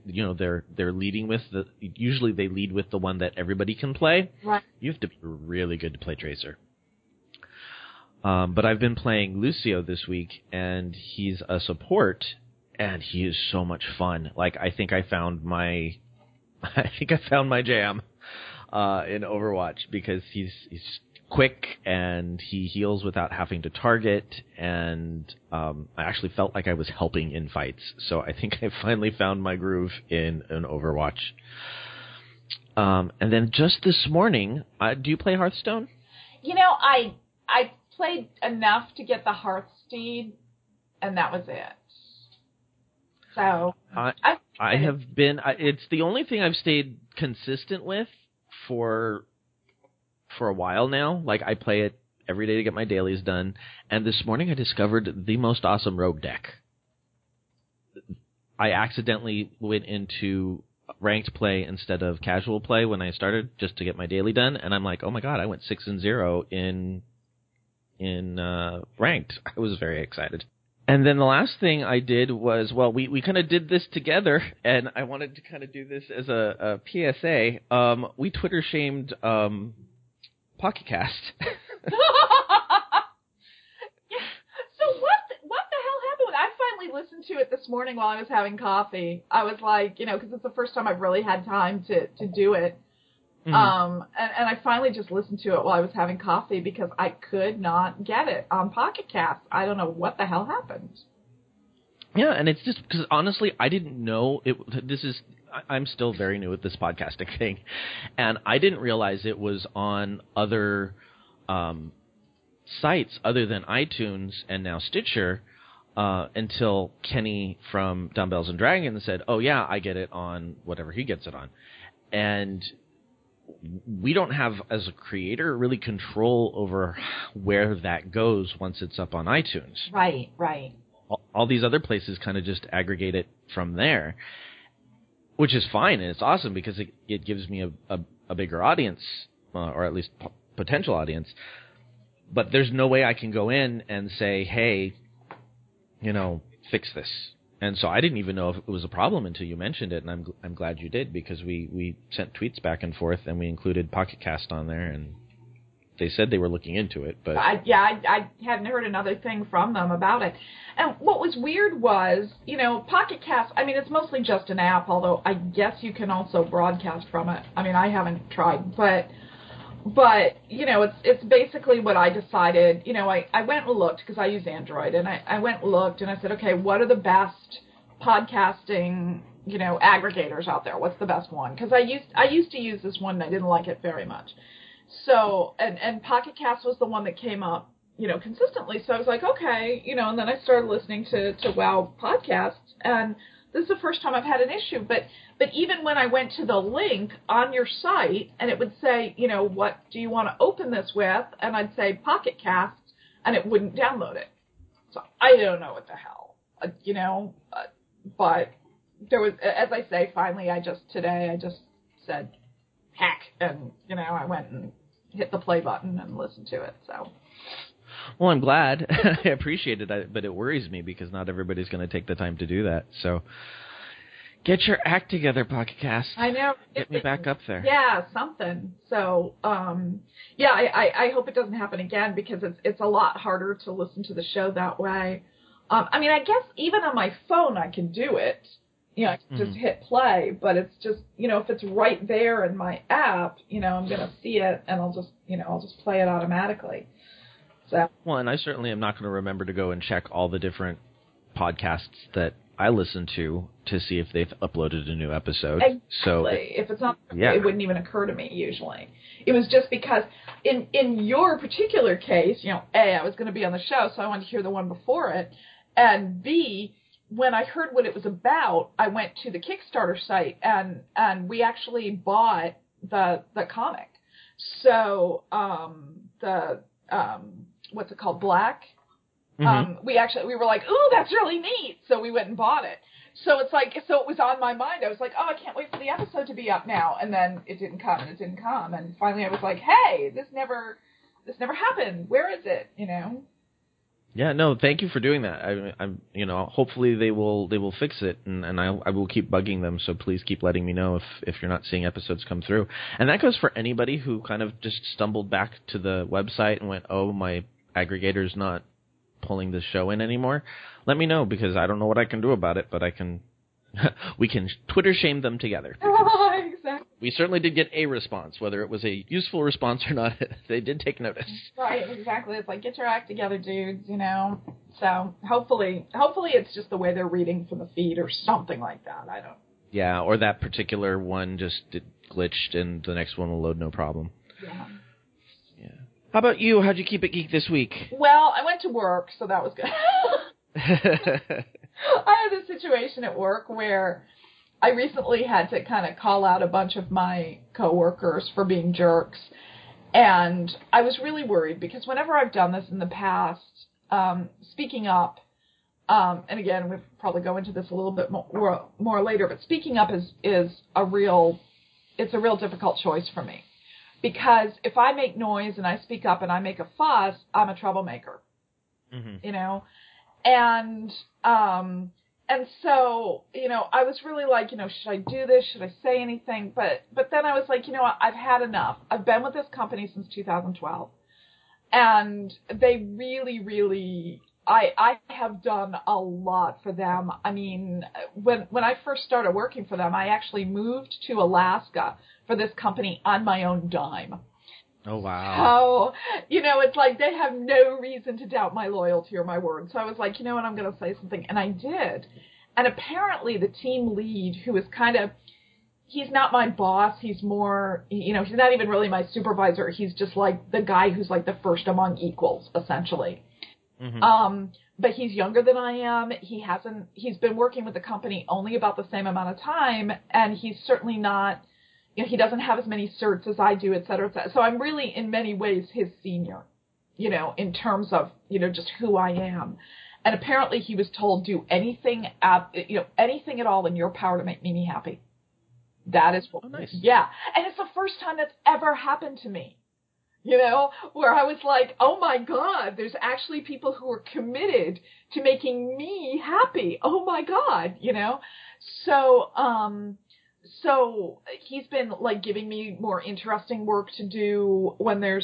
you know, they're leading with the, usually they lead with the one that everybody can play. Right. You have to be really good to play Tracer. But I've been playing Lucio this week and he's a support and he is so much fun. Like, I think I found my jam in Overwatch because he's quick and he heals without having to target, and I actually felt like I was helping in fights. So I think I finally found my groove in an Overwatch. And then just this morning, do you play Hearthstone? You know, I played enough to get the Hearthsteed, and that was it. So I have been. It's the only thing I've stayed consistent with for a while now. Like, I play it every day to get my dailies done. And this morning I discovered the most awesome rogue deck. I accidentally went into ranked play instead of casual play when I started just to get my daily done. And I'm like, oh my God, I went 6-0 in ranked. I was very excited. And then the last thing I did was, well, we kind of did this together, and I wanted to kind of do this as a PSA. We Twitter shamed Pocket Cast. Yeah. So what the hell happened? I finally listened to it this morning while I was having coffee. I was like, you know, because it's the first time I've really had time to do it. Mm-hmm. And I finally just listened to it while I was having coffee because I could not get it on Pocket Cast. I don't know what the hell happened. Yeah, and it's just because, honestly, I didn't know it. I'm still very new at this podcasting thing, and I didn't realize it was on other sites other than iTunes and now Stitcher until Kenny from Dumbbells and Dragons said, oh, yeah, I get it on whatever he gets it on. And we don't have, as a creator, really control over where that goes once it's up on iTunes. Right, right. All these other places kind of just aggregate it from there, which is fine, and it's awesome because it gives me a bigger audience, or at least potential audience. But there's no way I can go in and say, hey, you know, fix this. And so I didn't even know if it was a problem until you mentioned it, and I'm glad you did, because we sent tweets back and forth, and we included Pocket Cast on there, and they said they were looking into it. But I hadn't heard another thing from them about it. And what was weird was, you know, Pocket Cast, I mean, it's mostly just an app, although I guess you can also broadcast from it. I mean, I haven't tried, but you know, it's basically what I decided. You know, I went and looked, because I use Android, and I went and looked, and I said, okay, what are the best podcasting, you know, aggregators out there? What's the best one? Because I used to use this one, and I didn't like it very much. So, and Pocket Cast was the one that came up, you know, consistently. So I was like, okay, you know, and then I started listening to WoW podcasts, and this is the first time I've had an issue. But even when I went to the link on your site, and it would say, you know, what do you want to open this with? And I'd say Pocket Cast, and it wouldn't download it. So I don't know what the hell, you know, but there was, as I say, finally, I just said heck, and, you know, I went and hit the play button and listened to it. So, well, I'm glad. I appreciate it, but it worries me because not everybody's going to take the time to do that. So get your act together, Pocket Cast. I know. Get me back up there. Yeah, something. So, yeah, I hope it doesn't happen again, because it's a lot harder to listen to the show that way. I mean, I guess even on my phone I can do it. You know, I can just hit play, but it's just, you know, if it's right there in my app, you know, I'm going to see it, and I'll just play it automatically. So. Well, and I certainly am not going to remember to go and check all the different podcasts that I listen to see if they've uploaded a new episode. Exactly. So if it's not, yeah. It wouldn't even occur to me usually. It was just because in your particular case, you know, A, I was going to be on the show, so I wanted to hear the one before it, and B, when I heard what it was about, I went to the Kickstarter site, and we actually bought the comic. So what's it called, Black? Mm-hmm. We were like, ooh, that's really neat. So we went and bought it. So it's like, so it was on my mind. I was like, oh, I can't wait for the episode to be up now. And then it didn't come. And finally, I was like, hey, this never happened. Where is it? You know. Yeah, no, thank you for doing that. I'm, you know, hopefully they will fix it, and I will keep bugging them. So please keep letting me know if you're not seeing episodes come through. And that goes for anybody who kind of just stumbled back to the website and went, oh, my aggregator's not pulling this show in anymore. Let me know, because I don't know what I can do about it, but I can. We can Twitter shame them together. Exactly. We certainly did get a response, whether it was a useful response or not. They did take notice. Right, exactly. It's like, get your act together, dudes, you know. So hopefully it's just the way they're reading from the feed or something like that. I don't. Yeah, or that particular one just glitched, and the next one will load no problem. Yeah. Yeah. How about you? How'd you keep it geek this week? Well, I went to work, so that was good. I had a situation at work where I recently had to kind of call out a bunch of my coworkers for being jerks, and I was really worried because whenever I've done this in the past, speaking up, and again, we'll probably go into this a little bit more later, but speaking up is a real difficult choice for me, because if I make noise and I speak up and I make a fuss, I'm a troublemaker, mm-hmm. you know. And so, you know, I was really like, you know, should I do this? Should I say anything? But then I was like, you know what? I've had enough. I've been with this company since 2012, and they really, really, I have done a lot for them. I mean, when I first started working for them, I actually moved to Alaska for this company on my own dime. Oh, wow. So, you know, it's like they have no reason to doubt my loyalty or my word. So I was like, you know what, I'm going to say something. And I did. And apparently the team lead, who is kind of, he's not my boss. He's more, you know, he's not even really my supervisor. He's just like the guy who's like the first among equals, essentially. Mm-hmm. But he's younger than I am. He's been working with the company only about the same amount of time. And he's certainly not. You know, he doesn't have as many certs as I do, et cetera, et cetera. So I'm really, in many ways, his senior, you know, in terms of, you know, just who I am. And apparently he was told, do anything, you know, anything at all in your power to make Mimi happy. That is what. Oh, nice. Yeah. And it's the first time that's ever happened to me. you know, where I was like, oh my God, there's actually people who are committed to making me happy. Oh my God, you know? So he's been like giving me more interesting work to do when there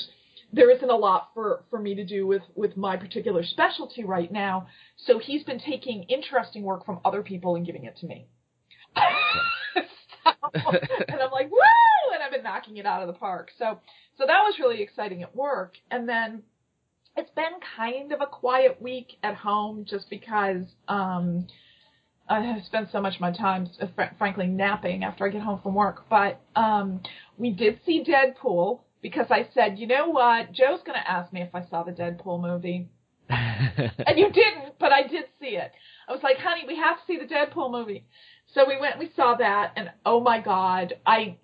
isn't a lot for me to do with my particular specialty right now. So he's been taking interesting work from other people and giving it to me. So, and I'm like, woo! And I've been knocking it out of the park. So that was really exciting at work. And then it's been kind of a quiet week at home just because I have spent so much of my time, frankly, napping after I get home from work. But we did see Deadpool because I said, you know what, Joe's going to ask me if I saw the Deadpool movie. And you didn't, but I did see it. I was like, honey, we have to see the Deadpool movie. So we went and we saw that, and oh my God, I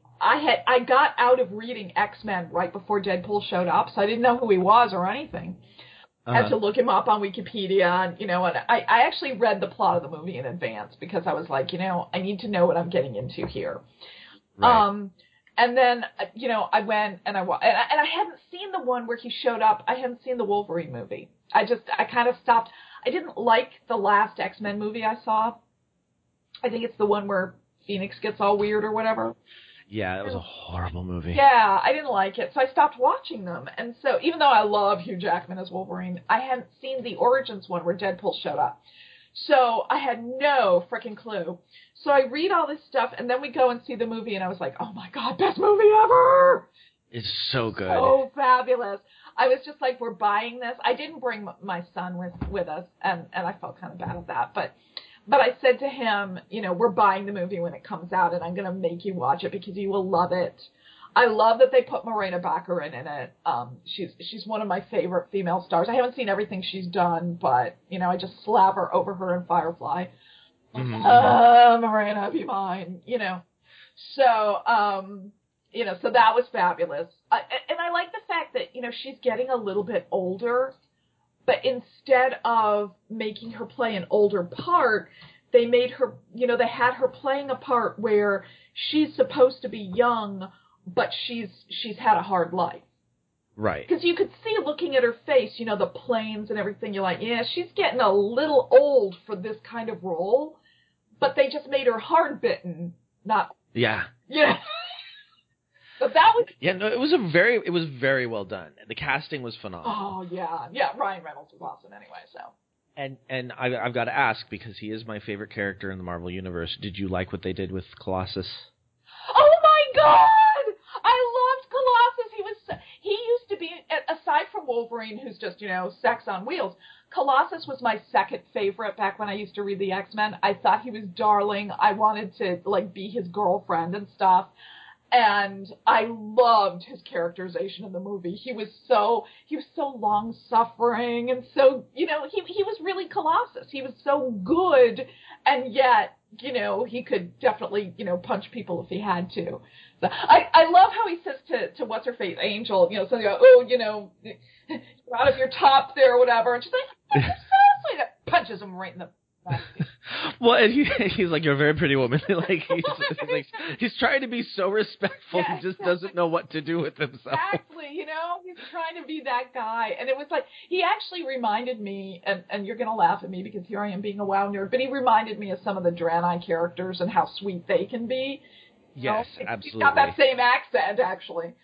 got out of reading X-Men right before Deadpool showed up, so I didn't know who he was or anything. Uh-huh. I had to look him up on Wikipedia, and, you know, and I actually read the plot of the movie in advance because I was like, you know, I need to know what I'm getting into here. Right. And then, you know, I went and I hadn't seen the one where he showed up. I hadn't seen the Wolverine movie. I kind of stopped. I didn't like the last X-Men movie I saw. I think it's the one where Phoenix gets all weird or whatever. Yeah, that was a horrible movie. Yeah, I didn't like it, so I stopped watching them. And so, even though I love Hugh Jackman as Wolverine, I hadn't seen the Origins one where Deadpool showed up. So I had no freaking clue. So I read all this stuff, and then we go and see the movie, and I was like, oh my God, best movie ever! It's so good. So fabulous. I was just like, we're buying this. I didn't bring my son with us, and I felt kind of bad at that, But I said to him, you know, we're buying the movie when it comes out, and I'm going to make you watch it because you will love it. I love that they put Morena Baccarin in it. She's one of my favorite female stars. I haven't seen everything she's done, but, you know, I just slaver over her in Firefly. Mm-hmm. Morena, be mine, you know. So, you know, so that was fabulous. And I like the fact that, you know, she's getting a little bit older. But instead of making her play an older part, they made her, you know, they had her playing a part where she's supposed to be young, but she's had a hard life. Right. Because you could see looking at her face, you know, the planes and everything. You're like, yeah, she's getting a little old for this kind of role, but they just made her hard-bitten, not... Yeah. Yeah. But that was... Yeah, no, it was very well done. The casting was phenomenal. Oh, yeah. Yeah, Ryan Reynolds was awesome anyway, so. And I've got to ask, because he is my favorite character in the Marvel Universe, did you like what they did with Colossus? Oh, my God! I loved Colossus! He used to be, aside from Wolverine, who's just, you know, sex on wheels, Colossus was my second favorite back when I used to read the X-Men. I thought he was darling. I wanted to, like, be his girlfriend and stuff. And I loved his characterization in the movie. He was so long-suffering and so, you know, he was really Colossus. He was so good, and yet, you know, he could definitely, you know, punch people if he had to. So I love how he says to what's-her-face, Angel, you know, something like, oh, you know, you're out of your top there or whatever. And she's like, oh, you're so sweet. Punches him right in the... Well, and he's like, you're a very pretty woman. Like, he's trying to be so respectful, yeah, he just doesn't know what to do with himself. Exactly, you know, he's trying to be that guy. And it was like, he actually reminded me, and you're going to laugh at me because here I am being a WoW nerd, but he reminded me of some of the Draenei characters and how sweet they can be. Yes, you know? Absolutely. He's got that same accent, actually.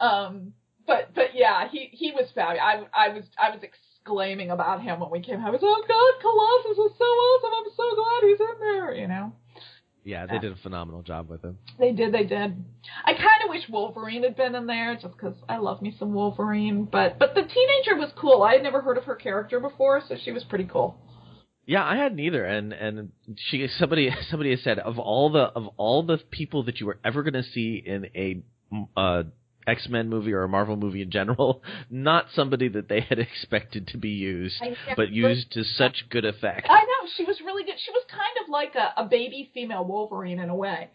But yeah, he was fabulous. I was exclaiming about him when we came home. I was, oh God, Colossus was so awesome. I'm so glad he's in there, you know? Yeah, they did a phenomenal job with him. They did. I kind of wish Wolverine had been in there just because I love me some Wolverine. But the teenager was cool. I had never heard of her character before, so she was pretty cool. Yeah, I hadn't either, and somebody has said of all the people that you were ever going to see in a X-Men movie or a Marvel movie in general, not somebody that they had expected to be used, but used to such good effect. I know, she was really good. She was kind of like a baby female Wolverine in a way.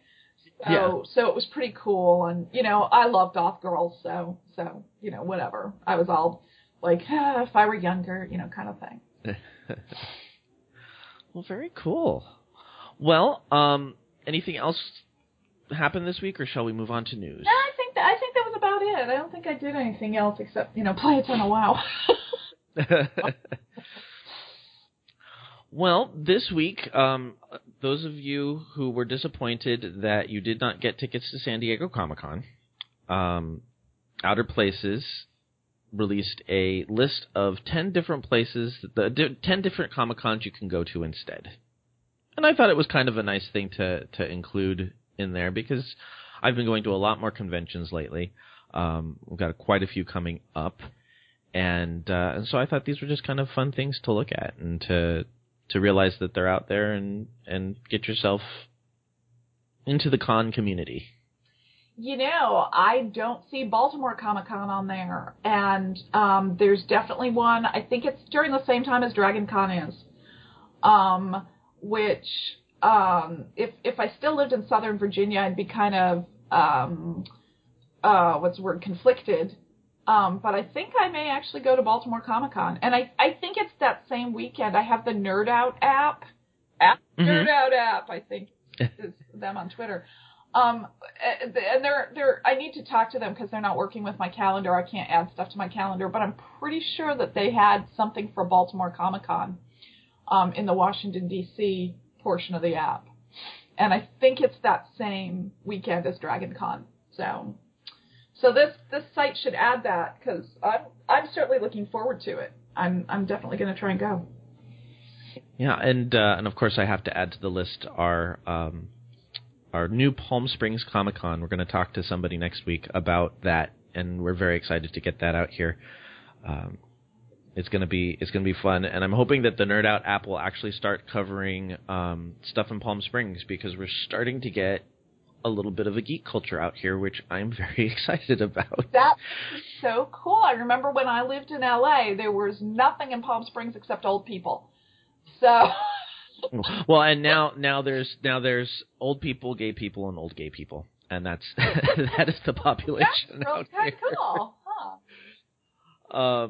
So, yeah. So it was pretty cool, and, you know, I loved Goth Girls, so you know, whatever. I was all like, ah, if I were younger, you know, kind of thing. Well, very cool. Well, anything else happen this week, or shall we move on to news? No, I think Yeah, I think that was about it. I don't think I did anything else except, you know, play a ton of WoW. Well, this week, those of you who were disappointed that you did not get tickets to San Diego Comic-Con, Outer Places released a list of 10 different places, 10 different Comic-Cons you can go to instead. And I thought it was kind of a nice thing to include in there because I've been going to a lot more conventions lately. We've got quite a few coming up. And so I thought these were just kind of fun things to look at and to realize that they're out there and get yourself into the con community. You know, I don't see Baltimore Comic-Con on there. And there's definitely one. I think it's during the same time as Dragon Con is, which if I still lived in Southern Virginia, I'd be kind of, conflicted. But I think I may actually go to Baltimore Comic-Con. And I think it's that same weekend. I have the Nerd Out app. Nerd Out app, I think, is them on Twitter. And I need to talk to them because they're not working with my calendar. I can't add stuff to my calendar. But I'm pretty sure that they had something for Baltimore Comic-Con in the Washington, D.C. portion of the app. And I think it's that same weekend as Dragon Con. So this site should add that because I'm certainly looking forward to it. I'm definitely going to try and go. Yeah, and of course I have to add to the list our new Palm Springs Comic Con. We're going to talk to somebody next week about that, and we're very excited to get that out here. It's going to be fun, and I'm hoping that the Nerd Out app will actually start covering stuff in Palm Springs because we're starting to get a little bit of a geek culture out here, which I'm very excited about. That's so cool. I remember when I lived in LA, there was nothing in Palm Springs except old people. So well, and now there's old people, gay people, and old gay people, and that's that is the population. That's out here. Cool, huh?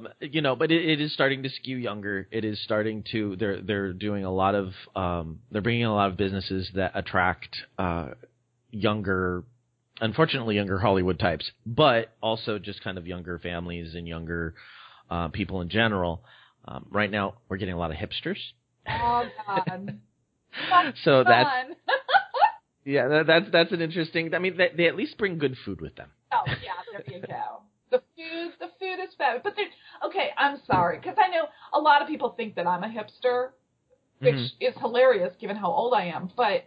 But it is starting to skew younger. It is starting to they're doing a lot of they're bringing a lot of businesses that attract younger Hollywood types, but also just kind of younger families and younger people in general. Right now, we're getting a lot of hipsters. Oh God! So that's yeah, that's an interesting. I mean, they at least bring good food with them. Oh yeah, there you go. The food is fabulous. But okay, I'm sorry because I know a lot of people think that I'm a hipster, which is hilarious given how old I am. But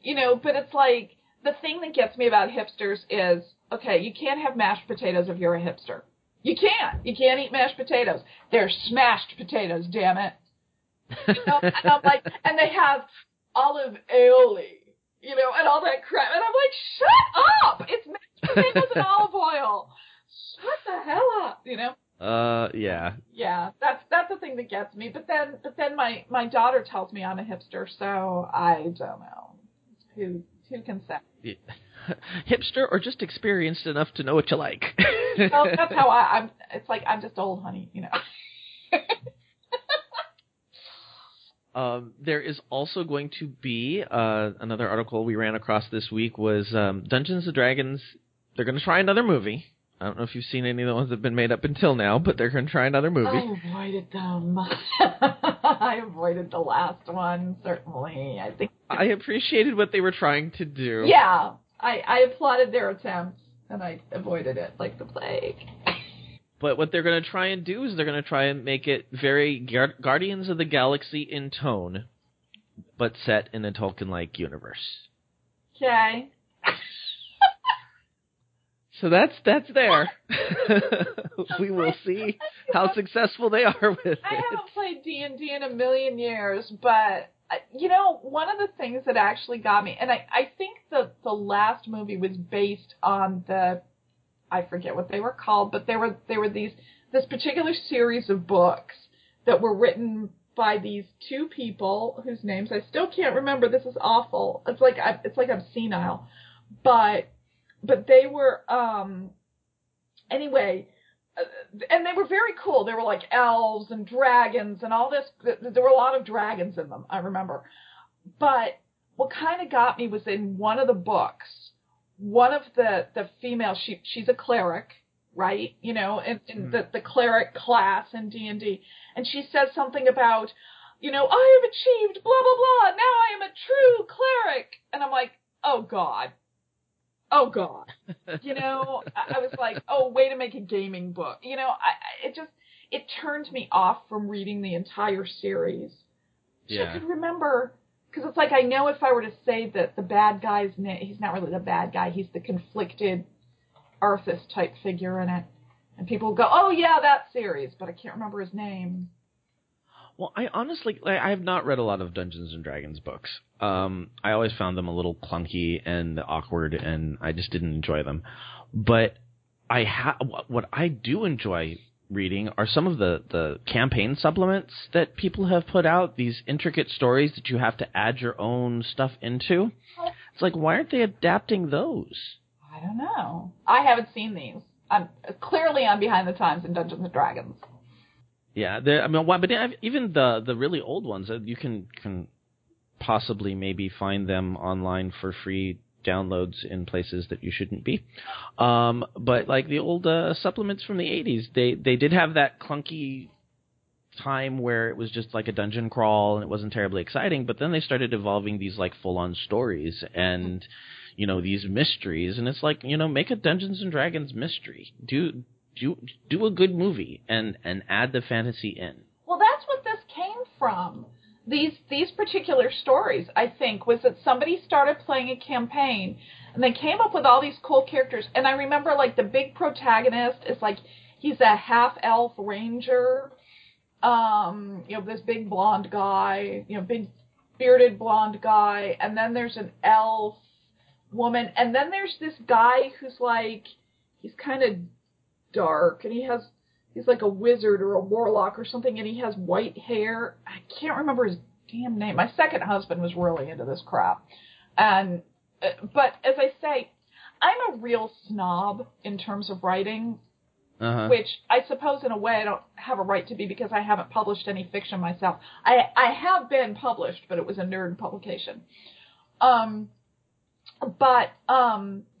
you know, but it's like. The thing that gets me about hipsters is, okay, you can't have mashed potatoes if you're a hipster. You can't. You can't eat mashed potatoes. They're smashed potatoes, damn it. You know? And I'm like, and they have olive aioli, you know, and all that crap. And I'm like, shut up! It's mashed potatoes and olive oil. Shut the hell up, you know? Yeah. Yeah, that's the thing that gets me. But then my daughter tells me I'm a hipster, so I don't know who can say. Yeah. Hipster or just experienced enough to know what you like. Well, that's how I'm. It's like I'm just old, honey, you know. There is also going to be another article we ran across this week was Dungeons & Dragons. They're going to try another movie. I don't know if you've seen any of the ones that have been made up until now, but they're going to try another movie. I avoided them. I avoided the last one, certainly. I think I appreciated what they were trying to do. Yeah, I applauded their attempt, and I avoided it like the plague. But what they're going to try and do is they're going to try and make it very Guardians of the Galaxy in tone, but set in a Tolkien-like universe. Okay. So that's there. We will see how successful they are with it. I haven't played D&D in a million years, but, you know, one of the things that actually got me, and I think the last movie was based on I forget what they were called, but there were this particular series of books that were written by these two people whose names I still can't remember. This is awful. It's like I'm senile. But they were, anyway, and they were very cool. They were like elves and dragons and all this. There were a lot of dragons in them, I remember. But what kind of got me was in one of the books one of the female, she's a cleric, right? You know, in the cleric class in D&D. And she says something about, you know, I have achieved blah, blah, blah. Now I am a true cleric. And I'm like, oh, God. Oh, God. You know, I was like, oh, way to make a gaming book. You know, it turned me off from reading the entire series. Yeah. So I could remember, because it's like I know if I were to say that the bad guy's name, he's not really the bad guy, he's the conflicted Arthas-type figure in it. And people would go, oh, yeah, that series, but I can't remember his name. Well, I honestly, I have not read a lot of Dungeons & Dragons books. I always found them a little clunky and awkward, and I just didn't enjoy them. But what I do enjoy reading are some of the campaign supplements that people have put out, these intricate stories that you have to add your own stuff into. It's like, why aren't they adapting those? I don't know. I haven't seen these. I'm behind the times in Dungeons & Dragons. Yeah, I mean, why? But even the really old ones, you can possibly maybe find them online for free downloads in places that you shouldn't be. But like the old supplements from the 80s, they did have that clunky time where it was just like a dungeon crawl and it wasn't terribly exciting. But then they started evolving these like full-on stories and, you know, these mysteries. And it's like, you know, make a Dungeons and Dragons mystery. Do a good movie and add the fantasy in. Well, that's what this came from. These particular stories, I think, was that somebody started playing a campaign and they came up with all these cool characters. And I remember, like, the big protagonist is like, he's a half-elf ranger, you know, this big blonde guy, you know, big bearded blonde guy. And then there's an elf woman. And then there's this guy who's like, he's kind of dark, and he's like a wizard or a warlock or something, and he has white hair. I can't remember his damn name. My second husband was really into this crap. And but as I say, I'm a real snob in terms of writing, which I suppose in a way I don't have a right to be because I haven't published any fiction myself. I have been published, but it was a nerd publication.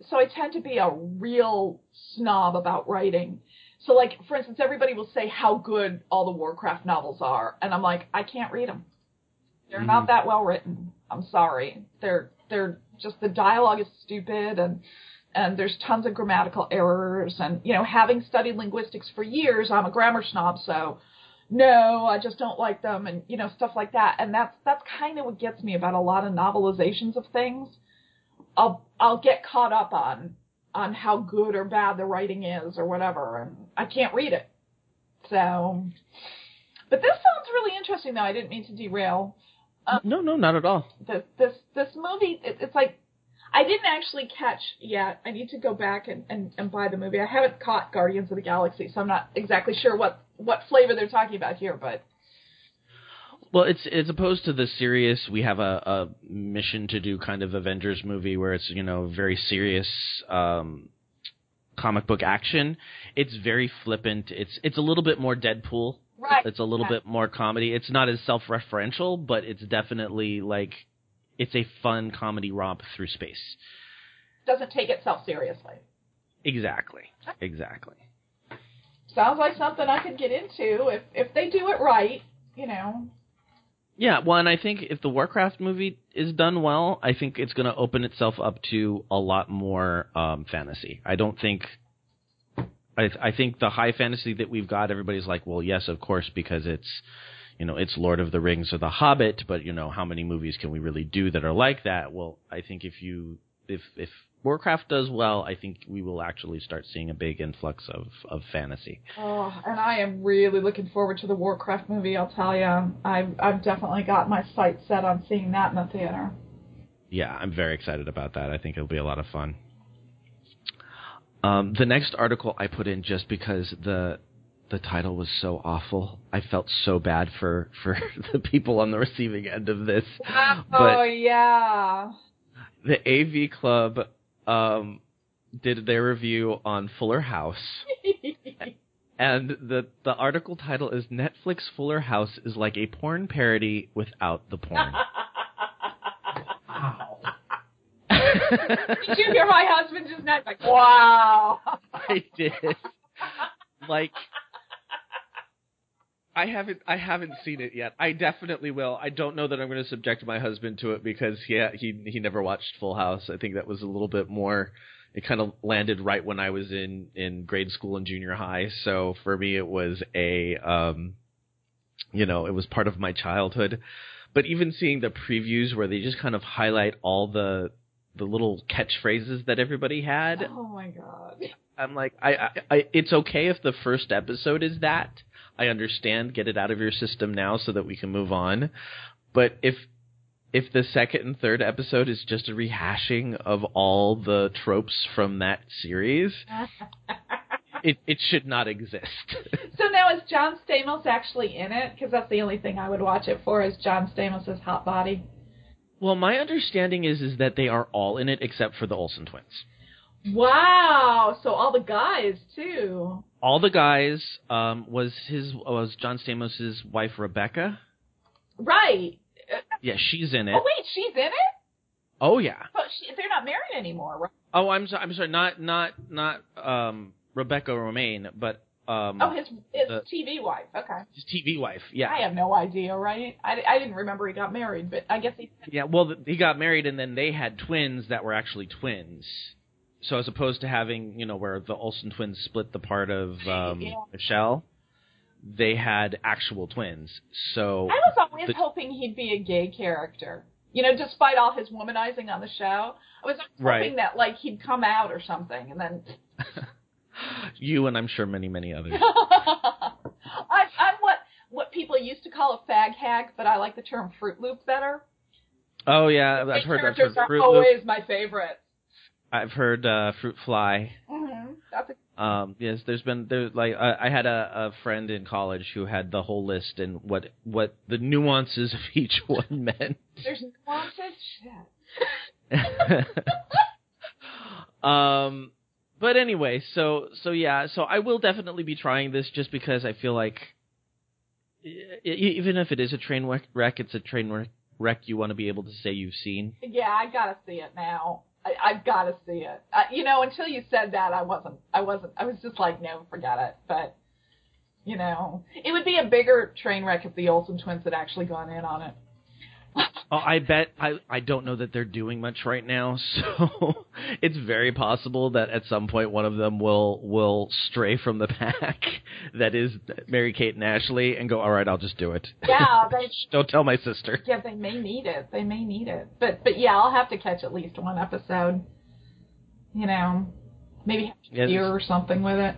So I tend to be a real snob about writing. So, like, for instance, everybody will say how good all the Warcraft novels are, and I'm like, I can't read them. They're not that well written. I'm sorry. They're just, the dialogue is stupid, and there's tons of grammatical errors, and, you know, having studied linguistics for years, I'm a grammar snob, so no, I just don't like them, and, you know, stuff like that. And that's kind of what gets me about a lot of novelizations of things. I'll get caught up on how good or bad the writing is or whatever, and I can't read it. So, but this sounds really interesting, though. I didn't mean to derail. No, not at all. This movie, it's like, I didn't actually catch yet. I need to go back and buy the movie. I haven't caught Guardians of the Galaxy, so I'm not exactly sure what flavor they're talking about here, but. Well, it's opposed to the serious, we have a mission to do kind of Avengers movie where it's, you know, very serious comic book action. It's very flippant. It's a little bit more Deadpool. Right. It's a little bit more comedy. It's not as self-referential, but it's definitely like it's a fun comedy romp through space. Doesn't take itself seriously. Exactly. Sounds like something I could get into if they do it right, you know. Yeah, well, and I think if the Warcraft movie is done well, I think it's going to open itself up to a lot more fantasy. I don't think I think the high fantasy that we've got, everybody's like, well, yes, of course, because it's, you know, it's Lord of the Rings or The Hobbit, but, you know, how many movies can we really do that are like that? Well, I think if Warcraft does well, I think we will actually start seeing a big influx of fantasy. Oh, and I am really looking forward to the Warcraft movie, I'll tell you. I've definitely got my sights set on seeing that in the theater. Yeah, I'm very excited about that. I think it'll be a lot of fun. The next article I put in just because the title was so awful. I felt so bad for the people on the receiving end of this. Oh, but yeah. The AV Club did their review on Fuller House, and the article title is Netflix Fuller House is like a porn parody without the porn. Wow. Did you hear my husband just now? Like, wow. I did. Like, I haven't seen it yet. I definitely will. I don't know that I'm going to subject my husband to it because he never watched Full House. I think that was a little bit more. It kind of landed right when I was in grade school and junior high. So for me, it was it was part of my childhood. But even seeing the previews where they just kind of highlight all the little catchphrases that everybody had. Oh my God. I'm like, I it's okay if the first episode is that. I understand. Get it out of your system now so that we can move on. But if the second and third episode is just a rehashing of all the tropes from that series, it should not exist. So now is John Stamos actually in it? Because that's the only thing I would watch it for is John Stamos' hot body. Well, my understanding is that they are all in it except for the Olsen twins. Wow! So all the guys too. All the guys was John Stamos' wife Rebecca. Right. Yeah, she's in it. Oh wait, she's in it. Oh yeah. But they're not married anymore, right? Oh, I'm sorry. Not Rebecca Romaine, but his TV wife. Okay. His TV wife. Yeah. I have no idea, right? I didn't remember he got married, but I guess he did. Yeah. Well, he got married, and then they had twins that were actually twins. So as opposed to having, where the Olsen twins split the part of Michelle, they had actual twins. So I was always hoping he'd be a gay character. Despite all his womanizing on the show, I was hoping that like he'd come out or something, and then you and I'm sure many others. I'm what people used to call a fag hag, but I like the term Fruit Loop better. Oh yeah, I've heard that. Characters are always my favorite. I've heard Fruit Fly. Mm-hmm. Yes, there's been I had a friend in college who had the whole list and what the nuances of each one meant. There's nuances, shit. But anyway, so I will definitely be trying this just because I feel like even if it is a train wreck, it's a train wreck you want to be able to say you've seen. Yeah, I gotta see it now. I've got to see it. Until you said that, I wasn't. I was just like, no, forget it. But, it would be a bigger train wreck if the Olsen twins had actually gone in on it. Oh, I bet. I don't know that they're doing much right now, so it's very possible that at some point one of them will stray from the pack, that is Mary-Kate and Ashley, and go, all right, I'll just do it. Yeah. Don't tell my sister. Yeah, they may need it. But yeah, I'll have to catch at least one episode, maybe have a beer or something with it.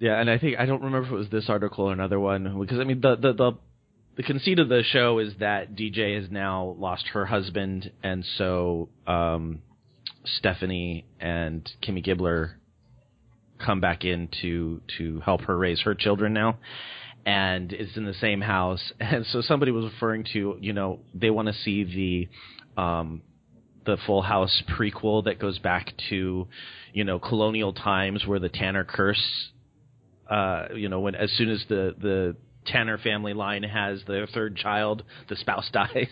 Yeah, and I think, I don't remember if it was this article or another one, because, I mean, the conceit of the show is that DJ has now lost her husband, and so Stephanie and Kimmy Gibbler come back in to help her raise her children now, and it's in the same house. And so somebody was referring to, they want to see the Full House prequel that goes back to, colonial times where the Tanner curse, when as soon as the Tanner family line has their third child, the spouse dies.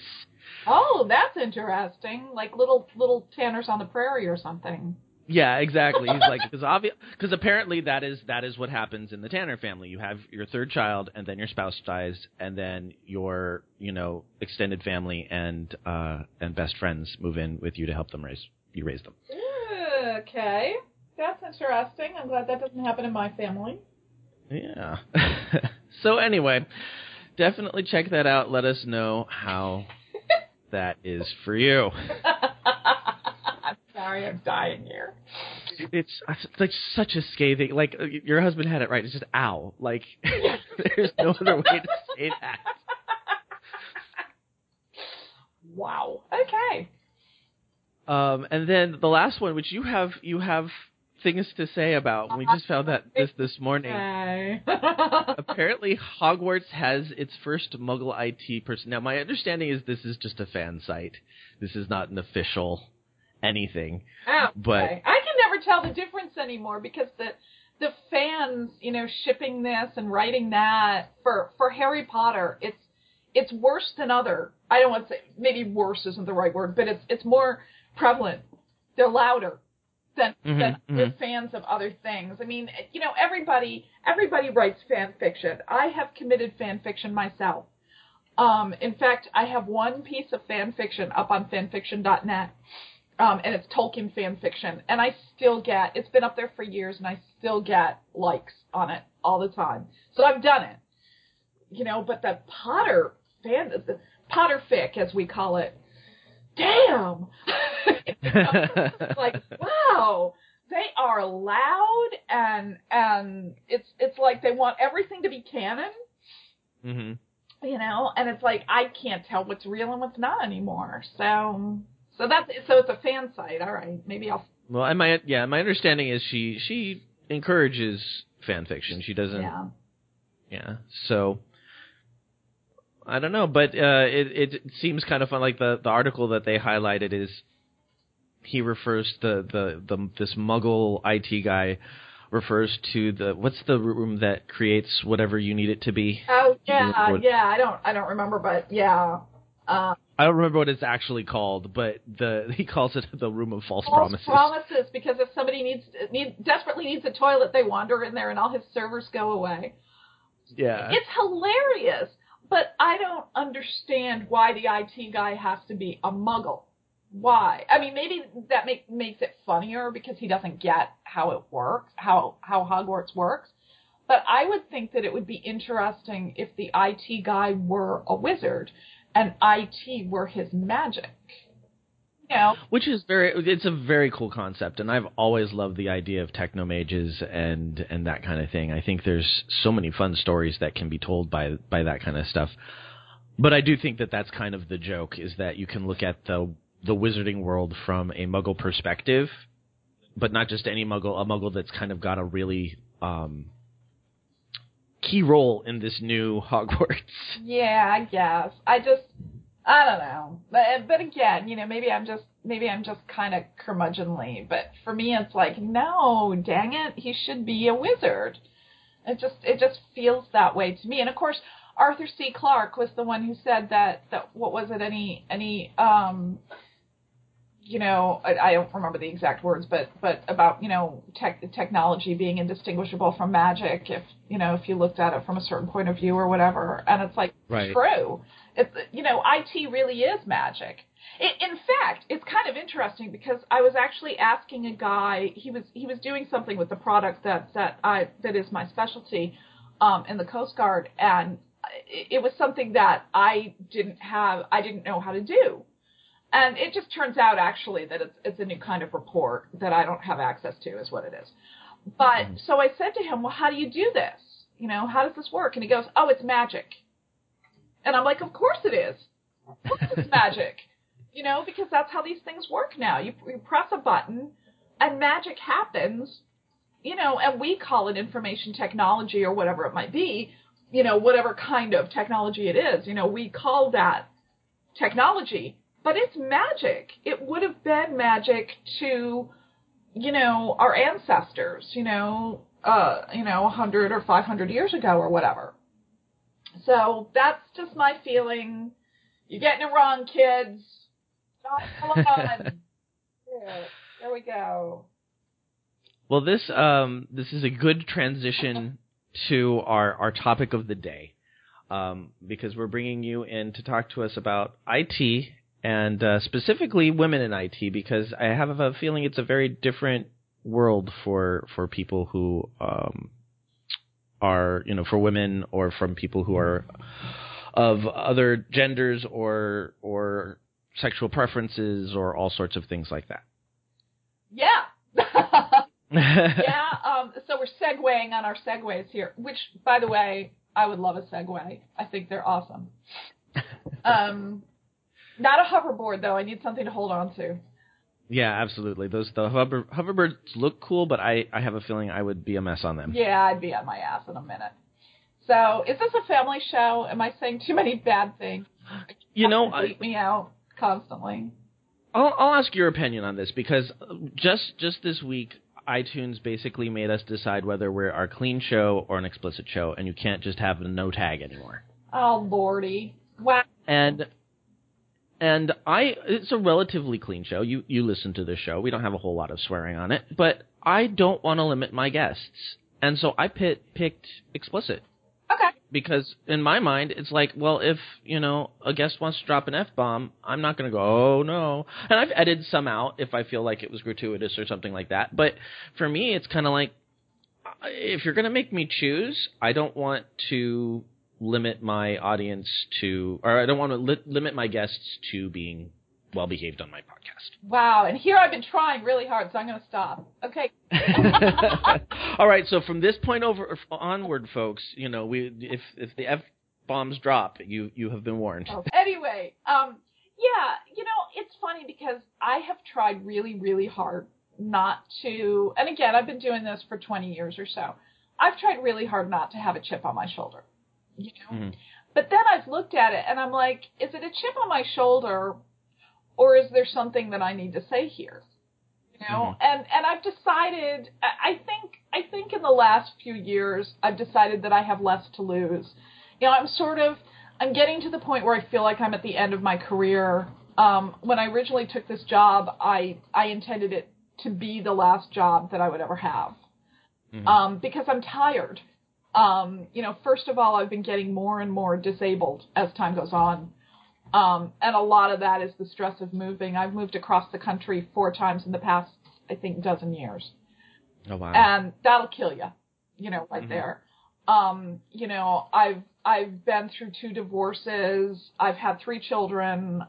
Oh, that's interesting. Like little Tanners on the Prairie or something. Yeah, exactly. He's like, because apparently that is what happens in the Tanner family. You have your third child, and then your spouse dies, and then your extended family and best friends move in with you to help them raise them. Ooh, okay, that's interesting. I'm glad that doesn't happen in my family. Yeah. So anyway, definitely check that out. Let us know how that is for you. I'm sorry, I'm dying here. It's like such a scathing, like your husband had it right. It's just ow. Like there's no other way to say that. Wow. Okay. And then the last one, which you have things to say about. We just found that this morning. Okay. Apparently, Hogwarts has its first Muggle IT person. Now, my understanding is this is just a fan site. This is not an official anything. Oh, okay. But I can never tell the difference anymore because the fans, shipping this and writing that for Harry Potter, it's worse than other. I don't want to say maybe worse isn't the right word, but it's more prevalent They're louder than the fans of other things. I mean, you know, everybody writes fan fiction. I have committed fan fiction myself. In fact, I have one piece of fan fiction up on fanfiction.net, and it's Tolkien fan fiction. And I still get, it's been up there for years, and I still get likes on it all the time. So I've done it. You know, but the Potterfic, as we call it, damn! It's like, wow, they are loud, and it's like they want everything to be canon. Mm-hmm. You know, and it's like, I can't tell what's real and what's not anymore. So it's a fan site. All right. Maybe I'll. Well, and my understanding is she encourages fan fiction. She doesn't. Yeah. Yeah. So I don't know, but it seems kind of fun. Like the article that they highlighted is he refers to this Muggle IT guy refers to what's the room that creates whatever you need it to be? Oh yeah, I don't remember, but yeah. I don't remember what it's actually called, but he calls it the room of false promises. False promises, because if somebody desperately needs a toilet, they wander in there and all his servers go away. Yeah, it's hilarious, but I don't understand why the IT guy has to be a Muggle. Why? I mean, maybe that makes it funnier because he doesn't get how it works, how Hogwarts works. But I would think that it would be interesting if the IT guy were a wizard and IT were his magic. You know? Which is it's a very cool concept, and I've always loved the idea of technomages and that kind of thing. I think there's so many fun stories that can be told by that kind of stuff. But I do think that that's kind of the joke, is that you can look at the wizarding world from a Muggle perspective, but not just any Muggle, a Muggle that's kind of got a really key role in this new Hogwarts. Yeah, I guess. I don't know. But again, you know, maybe I'm just kind of curmudgeonly, but for me it's like, no, dang it, he should be a wizard. It just feels that way to me. And of course, Arthur C. Clarke was the one who said that what was it, you know, I don't remember the exact words, but about, you know, technology being indistinguishable from magic if you looked at it from a certain point of view or whatever. And it's like, right. True. It's, you know, IT really is magic. In fact, it's kind of interesting because I was actually asking a guy, he was doing something with the product that is my specialty in the Coast Guard, and it was something that I didn't know how to do. And it just turns out, actually, that it's a new kind of report that I don't have access to is what it is. But so I said to him, well, how do you do this? You know, how does this work? And he goes, oh, it's magic. And I'm like, of course it is. Of course it's magic. You know, because that's how these things work now. You press a button and magic happens, you know, and we call it information technology or whatever it might be, you know, whatever kind of technology it is. You know, we call that technology. But it's magic. It would have been magic to, you know, our ancestors, you know, 100 or 500 years ago or whatever. So that's just my feeling. You're getting it wrong, kids. Not alone. Yeah, there we go. Well, this is a good transition to our topic of the day, because we're bringing you in to talk to us about IT. And specifically women in IT, because I have a feeling it's a very different world for people who are, you know, for women or from people who are of other genders or sexual preferences or all sorts of things like that. Yeah. Yeah. So we're segueing on our segues here, which, by the way, I would love a segue. I think they're awesome. Not a hoverboard, though. I need something to hold on to. Yeah, absolutely. The hoverboards look cool, but I have a feeling I would be a mess on them. Yeah, I'd be on my ass in a minute. So, is this a family show? Am I saying too many bad things? You know, beat me out constantly. I'll ask your opinion on this, because just this week, iTunes basically made us decide whether we're our clean show or an explicit show, and you can't just have a no tag anymore. Oh, lordy. Wow. And And it's a relatively clean show. You listen to this show. We don't have a whole lot of swearing on it, but I don't want to limit my guests. And so I picked explicit. Okay. Because in my mind, it's like, well, if, a guest wants to drop an F-bomb, I'm not going to go, oh, no. And I've edited some out if I feel like it was gratuitous or something like that. But for me, it's kind of like, if you're going to make me choose, I don't want to limit my audience to, or I don't want to limit my guests to being well-behaved on my podcast. Wow. And here I've been trying really hard, so I'm going to stop. Okay. All right. So from this point onward, folks, if the F-bombs drop, you have been warned. Oh. Anyway, it's funny because I have tried really, really hard not to, and again, I've been doing this for 20 years or so. I've tried really hard not to have a chip on my shoulder, Mm-hmm. But then I've looked at it and I'm like, is it a chip on my shoulder or is there something that I need to say here? Mm-hmm. And I've decided, I think in the last few years, I've decided that I have less to lose. I'm getting to the point where I feel like I'm at the end of my career. When I originally took this job, I intended it to be the last job that I would ever have. Mm-hmm. Because I'm tired. First of all, I've been getting more and more disabled as time goes on. And a lot of that is the stress of moving. I've moved across the country 4 times in the past, I think, dozen years. Oh, wow. And that'll kill you, right mm-hmm. there. I've been through 2 divorces. I've had 3 children.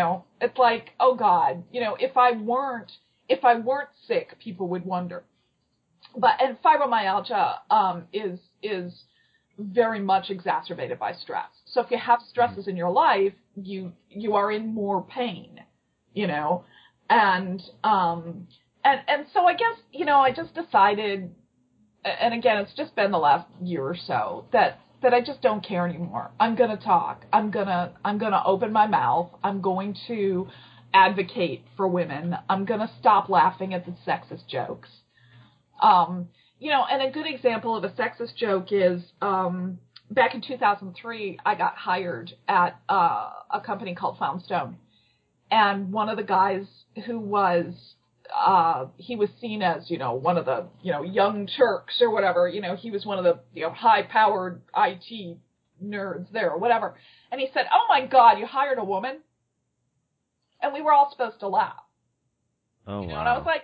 It's like, oh, God, if I weren't sick, people would wonder. And fibromyalgia is very much exacerbated by stress. So if you have stresses in your life, you are in more pain, and so I guess, I just decided, and again, it's just been the last year or so that I just don't care anymore. I'm going to talk. I'm going to open my mouth. I'm going to advocate for women. I'm going to stop laughing at the sexist jokes. And a good example of a sexist joke is, back in 2003, I got hired at a company called Foundstone. And one of the guys who was, he was seen as, one of the, young Turks or whatever, he was one of the, high-powered IT nerds there or whatever. And he said, oh, my God, you hired a woman? And we were all supposed to laugh. Oh, wow. And I was like,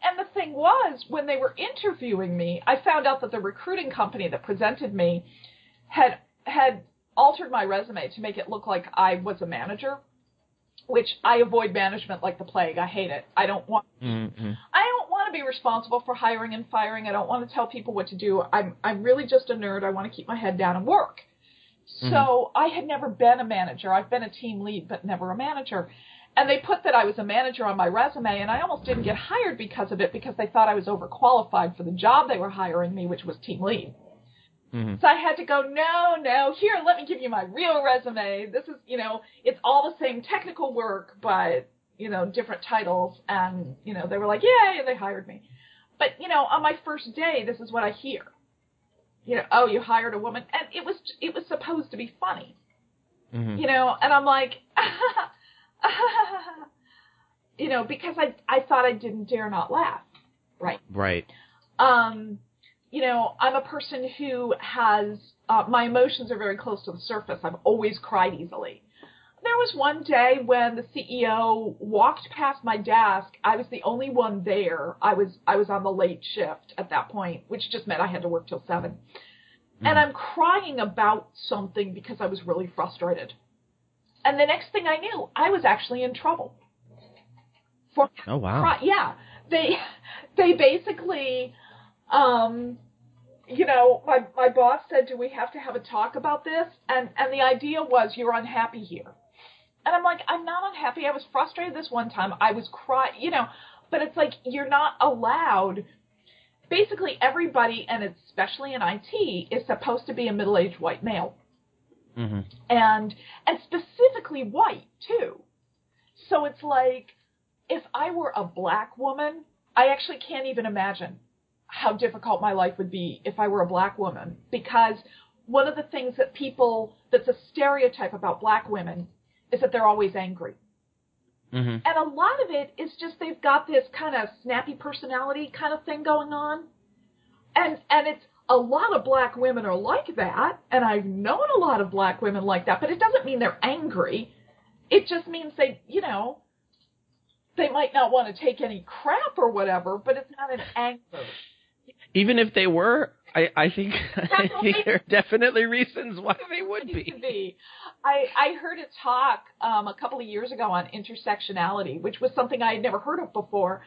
And the thing was, when they were interviewing me, I found out that the recruiting company that presented me had altered my resume to make it look like I was a manager, which I avoid management like the plague. I hate it. I don't want to be responsible for hiring and firing. I don't want to tell people what to do. I'm really just a nerd. I want to keep my head down and work. Mm-hmm. So I had never been a manager. I've been a team lead, but never a manager. And they put that I was a manager on my resume, and I almost didn't get hired because of it, because they thought I was overqualified for the job they were hiring me, which was team lead. Mm-hmm. So I had to go, no, here, let me give you my real resume. This is, it's all the same technical work, but, different titles. And, they were like, yay, and they hired me. But, on my first day, this is what I hear. Oh, you hired a woman. And it was supposed to be funny. Mm-hmm. And I'm like, because I thought I didn't dare not laugh. Right. I'm a person who has, my emotions are very close to the surface. I've always cried easily. There was one day when the CEO walked past my desk. I was the only one there. I was on the late shift at that point, which just meant I had to work till 7. Mm-hmm. And I'm crying about something because I was really frustrated. And the next thing I knew, I was actually in trouble. Oh, wow. Yeah. They basically, my boss said, do we have to have a talk about this? And the idea was, you're unhappy here. And I'm like, I'm not unhappy. I was frustrated this one time. I was crying, but it's like, you're not allowed. Basically, everybody, and especially in IT, is supposed to be a middle-aged white male. Mm-hmm. And specifically white, too. So it's like, if I were a black woman, I actually can't even imagine how difficult my life would be if I were a black woman, because one of the things that people, that's a stereotype about black women, is that they're always angry. Mm-hmm. And a lot of it is just they've got this kind of snappy personality kind of thing going on. And it's a lot of black women are like that, and I've known a lot of black women like that, but it doesn't mean they're angry. It just means they, you know, they might not want to take any crap or whatever, but it's not an anger. Even if they were, I think there are definitely reasons why they would be. I heard a talk a couple of years ago on intersectionality, which was something I had never heard of before.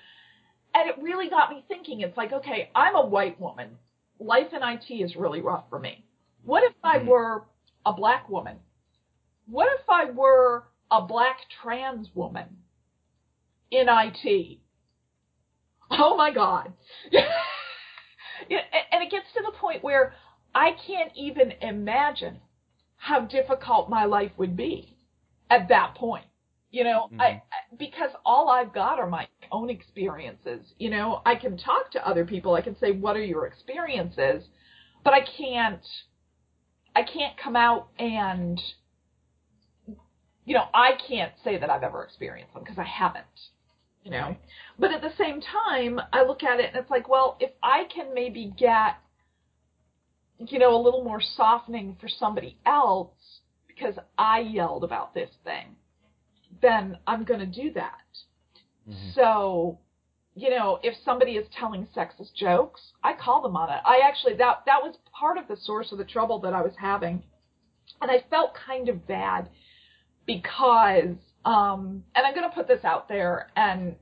And it really got me thinking. It's like, okay, I'm a white woman. Life in IT is really rough for me. What if I were a black woman? What if I were a black trans woman in IT? Oh, my God. And it gets to the point where I can't even imagine how difficult my life would be at that point. You know, because all I've got are my own experiences. You know, I can talk to other people. I can say, what are your experiences? But I can't come out and, you know, I can't say that I've ever experienced them because I haven't, you know. But at the same time, I look at it and it's like, well, if I can maybe get, you know, a little more softening for somebody else because I yelled about this thing, then I'm going to do that. Mm-hmm. So, you know, if somebody is telling sexist jokes, I call them on it. I actually, that was part of the source of the trouble that I was having. And I felt kind of bad because, and I'm going to put this out there, and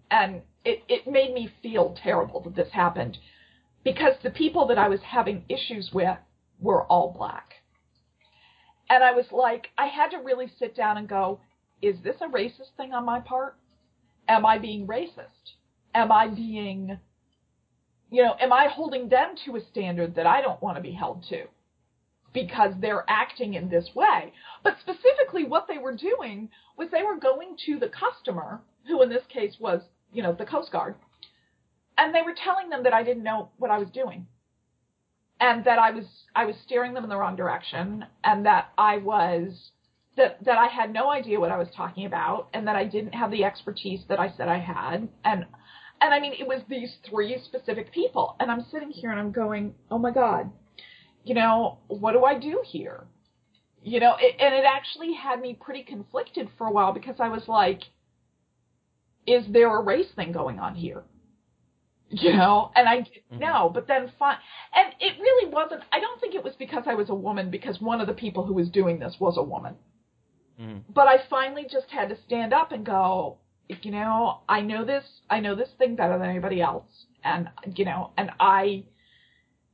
it made me feel terrible that this happened because the people that I was having issues with were all black. And I was like, I had to really sit down and go, is this a racist thing on my part? Am I being racist? Am I being, you know, am I holding them to a standard that I don't want to be held to because they're acting in this way? But specifically what they were doing was they were going to the customer, who in this case was, you know, the Coast Guard, and they were telling them that I didn't know what I was doing and that I was steering them in the wrong direction and that I was... That I had no idea what I was talking about and that I didn't have the expertise that I said I had. And I mean, it was these three specific people. And I'm sitting here and I'm going, oh, my God, you know, what do I do here? You know, it actually had me pretty conflicted for a while because I was like, is there a race thing going on here? You know, and I didn't know, but then fine. And it really wasn't, I don't think it was because I was a woman, because one of the people who was doing this was a woman. But I finally just had to stand up and go, you know, I know this thing better than anybody else. And, you know, and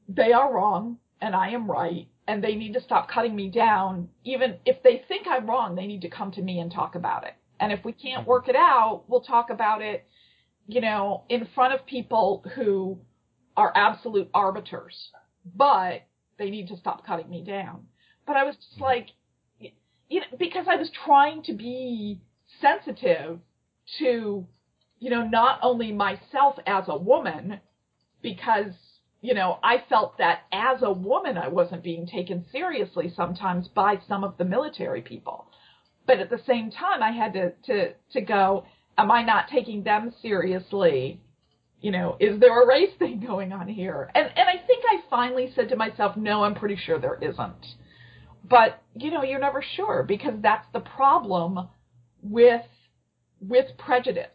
they are wrong and I am right. And they need to stop cutting me down. Even if they think I'm wrong, they need to come to me and talk about it. And if we can't work it out, we'll talk about it, you know, in front of people who are absolute arbiters, but they need to stop cutting me down. But I was just like, you know, because I was trying to be sensitive to, you know, not only myself as a woman, because, you know, I felt that as a woman I wasn't being taken seriously sometimes by some of the military people. But at the same time I had to go, am I not taking them seriously? You know, is there a race thing going on here? And I think I finally said to myself, no, I'm pretty sure there isn't. But, you know, you're never sure because that's the problem with prejudice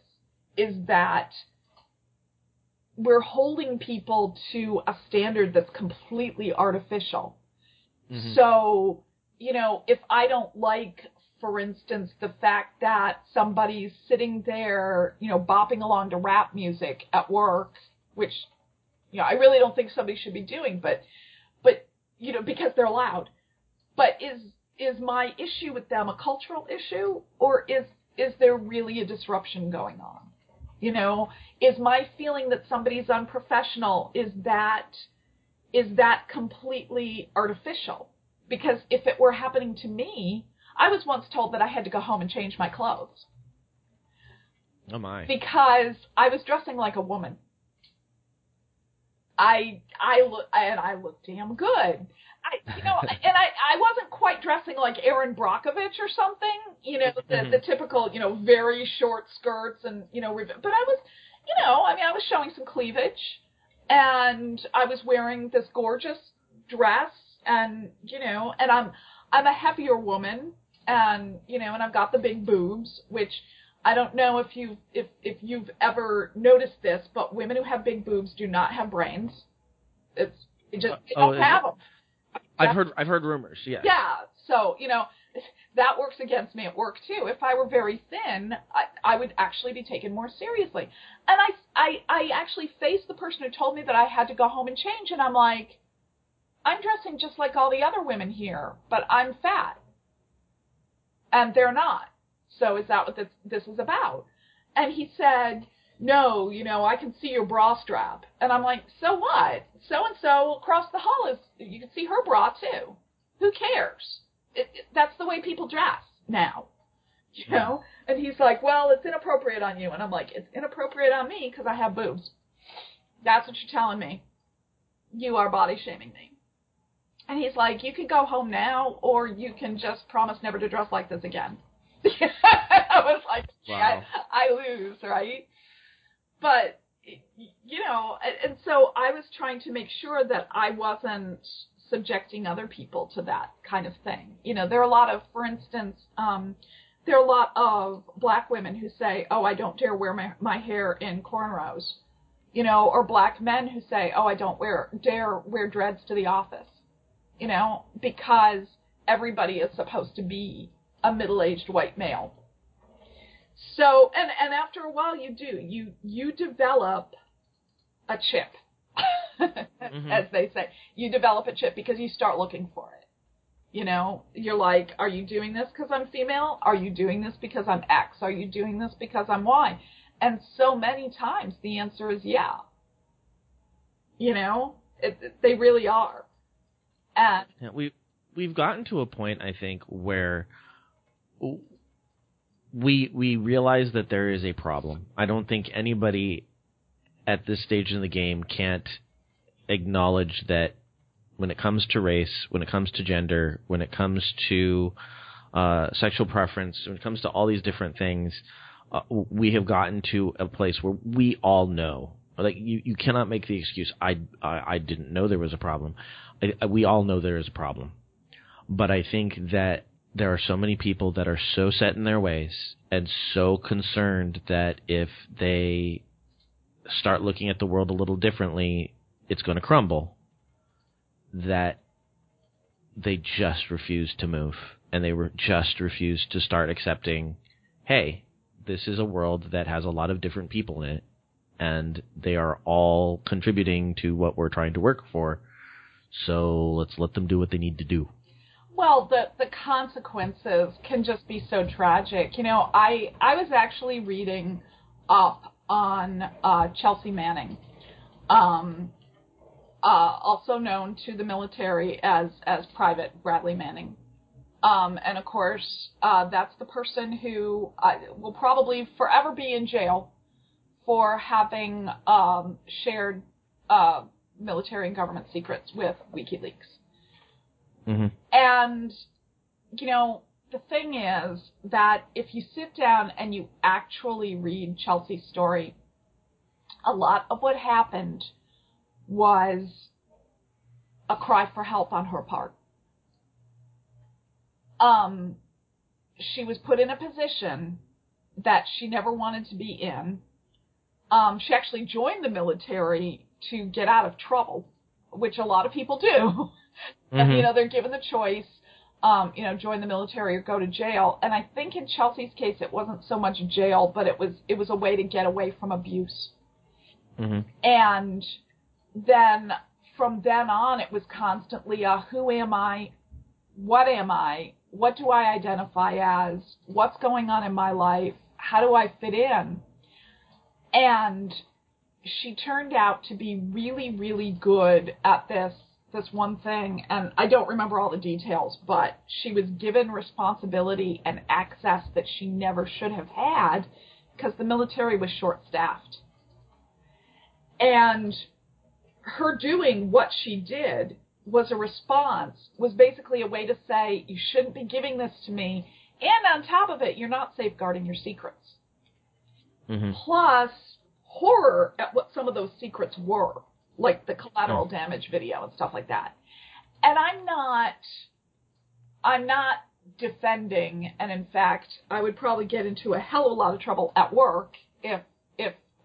is that we're holding people to a standard that's completely artificial. Mm-hmm. So, you know, if I don't like, for instance, the fact that somebody's sitting there, you know, bopping along to rap music at work, which, you know, I really don't think somebody should be doing, but you know, because they're loud. But is my issue with them a cultural issue, or is there really a disruption going on? You know, is my feeling that somebody's unprofessional, is that completely artificial? Because if it were happening to me, I was once told that I had to go home and change my clothes. Oh my. Because I was dressing like a woman. I looked damn good. I wasn't quite dressing like Erin Brockovich or something, the typical, very short skirts and, but I was, I was showing some cleavage, and I was wearing this gorgeous dress, and, and I'm a heavier woman, and, and I've got the big boobs, which I don't know if you've ever noticed this, but women who have big boobs do not have brains. They don't have them. I've heard rumors, yes. Yeah, so, that works against me at work, too. If I were very thin, I would actually be taken more seriously. And I actually faced the person who told me that I had to go home and change, and I'm like, I'm dressing just like all the other women here, but I'm fat. And they're not. So is that what this is about? And he said, no, I can see your bra strap. And I'm like, so what? So-and-so across the hall, you can see her bra, too. Who cares? That's the way people dress now, And he's like, well, it's inappropriate on you. And I'm like, it's inappropriate on me because I have boobs. That's what you're telling me. You are body shaming me. And he's like, you can go home now, or you can just promise never to dress like this again. I was like, wow. I lose, right? But, and so I was trying to make sure that I wasn't subjecting other people to that kind of thing. There are a lot of black women who say, oh, I don't dare wear my hair in cornrows, or black men who say, oh, I don't dare wear dreads to the office, because everybody is supposed to be a middle-aged white male. So, and after a while you develop a chip, as they say. You develop a chip because you start looking for it. You're like, are you doing this because I'm female? Are you doing this because I'm X? Are you doing this because I'm Y? And so many times the answer is yeah. They really are. And yeah, we've gotten to a point, I think, where we realize that there is a problem. I don't think anybody at this stage in the game can't acknowledge that when it comes to race, when it comes to gender, when it comes to sexual preference, when it comes to all these different things, we have gotten to a place where we all know. Like, you cannot make the excuse, I didn't know there was a problem. We all know there is a problem. But I think that there are so many people that are so set in their ways and so concerned that if they start looking at the world a little differently, it's going to crumble, that they just refuse to move, and they just refuse to start accepting, hey, this is a world that has a lot of different people in it, and they are all contributing to what we're trying to work for, so let's let them do what they need to do. Well, the consequences can just be so tragic. I was actually reading up on Chelsea Manning, also known to the military as Private Bradley Manning. And, of course, that's the person who will probably forever be in jail for having shared military and government secrets with WikiLeaks. Mm-hmm. And, the thing is that if you sit down and you actually read Chelsea's story, a lot of what happened was a cry for help on her part. She was put in a position that she never wanted to be in. She actually joined the military to get out of trouble, which a lot of people do. And, they're given the choice, join the military or go to jail. And I think in Chelsea's case, it wasn't so much jail, but it was a way to get away from abuse. Mm-hmm. And then from then on, it was constantly who am I? What am I? What do I identify as? What's going on in my life? How do I fit in? And she turned out to be really, really good at this one thing, and I don't remember all the details, but she was given responsibility and access that she never should have had because the military was short-staffed. And her doing what she did was a response, was basically a way to say, you shouldn't be giving this to me. And on top of it, you're not safeguarding your secrets. Mm-hmm. Plus, horror at what some of those secrets were, like the collateral damage video and stuff like that. And I'm not defending, and in fact, I would probably get into a hell of a lot of trouble at work if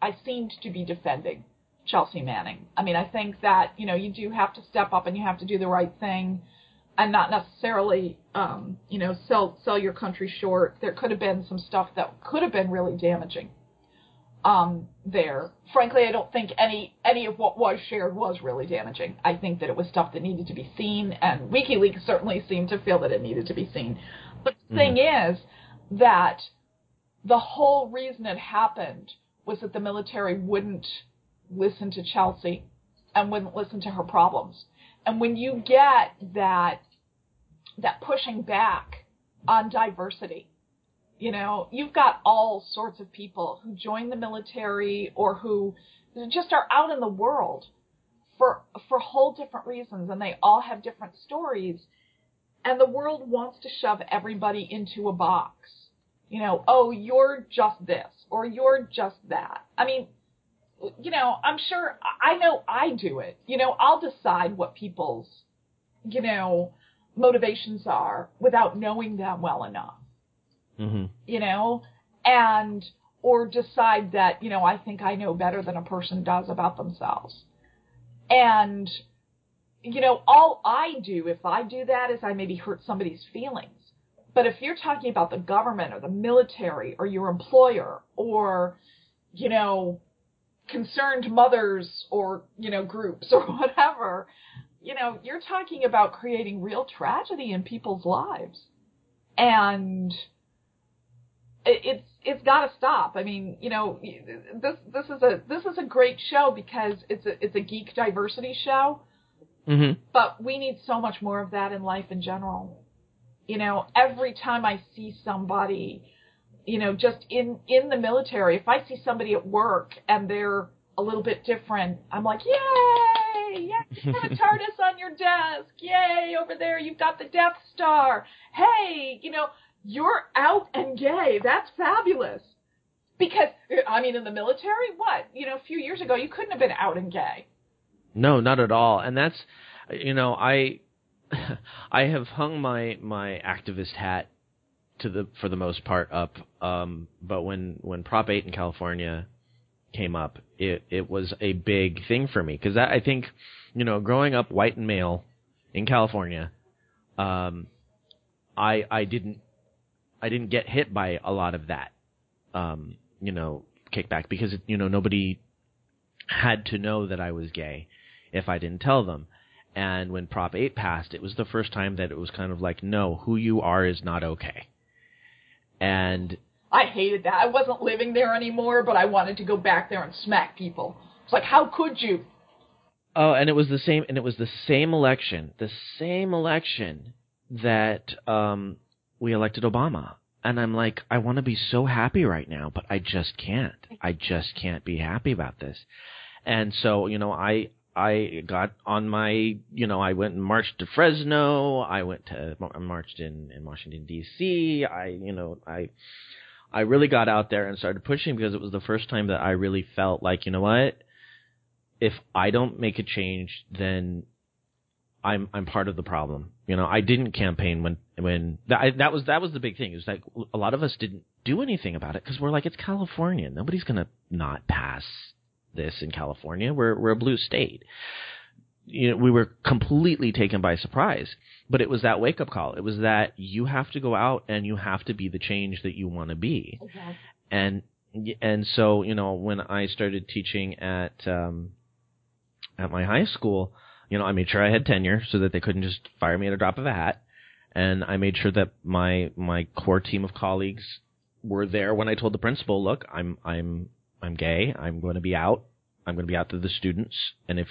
I seemed to be defending Chelsea Manning. I mean, I think that, you know, you do have to step up and you have to do the right thing and not necessarily, you know, sell your country short. There could have been some stuff that could have been really damaging there. Frankly, I don't think any of what was shared was really damaging. I think that it was stuff that needed to be seen, and WikiLeaks certainly seemed to feel that it needed to be seen. But the thing is that the whole reason it happened was that the military wouldn't listen to Chelsea and wouldn't listen to her problems. And when you get that pushing back on diversity, you know, you've got all sorts of people who join the military or who just are out in the world for whole different reasons, and they all have different stories. And the world wants to shove everybody into a box. You know, oh, you're just this or you're just that. I mean, you know, I'm sure, I know I do it. You know, I'll decide what people's, you know, motivations are without knowing them well enough. Mm-hmm. You know, and or decide that, you know, I think I know better than a person does about themselves. And, you know, all I do if I do that is I maybe hurt somebody's feelings. But if you're talking about the government or the military or your employer or, you know, concerned mothers or, you know, groups or whatever, you know, you're talking about creating real tragedy in people's lives. And it's got to stop. I mean, you know, this is a great show because it's a geek diversity show, mm-hmm. but we need so much more of that in life in general. You know, every time I see somebody, you know, just in the military, if I see somebody at work and they're a little bit different, I'm like, yay, yay, you have a TARDIS on your desk. Yay, over there, you've got the Death Star. Hey, you know, you're out and gay. That's fabulous. Because, I mean, in the military, what? You know, a few years ago, you couldn't have been out and gay. No, not at all. And that's, you know, I have hung my activist hat for the most part up. But when Prop 8 in California came up, it was a big thing for me. Because I think, you know, growing up white and male in California, I didn't get hit by a lot of that, you know, kickback, because, you know, nobody had to know that I was gay if I didn't tell them. And when Prop 8 passed, it was the first time that it was kind of like, no, who you are is not okay. And I hated that. I wasn't living there anymore, but I wanted to go back there and smack people. It's like, how could you? Oh, and it was the same. And it was the same election that, we elected Obama, and I'm like, I want to be so happy right now, but I just can't. I just can't be happy about this. And so, you know, I got on my, you know, I went and marched to Fresno. I marched in Washington, D.C. I really got out there and started pushing, because it was the first time that I really felt like, you know what, if I don't make a change, then I'm part of the problem. You know, I didn't campaign when that was the big thing. It was like a lot of us didn't do anything about it because we're like, it's California. Nobody's going to not pass this in California. We're a blue state. You know, we were completely taken by surprise, but it was that wake up call. It was that you have to go out and you have to be the change that you want to be. Okay. And so, you know, when I started teaching at my high school, you know, I made sure I had tenure so that they couldn't just fire me at a drop of a hat. And I made sure that my core team of colleagues were there when I told the principal, look, I'm gay. I'm going to be out. I'm going to be out to the students. And if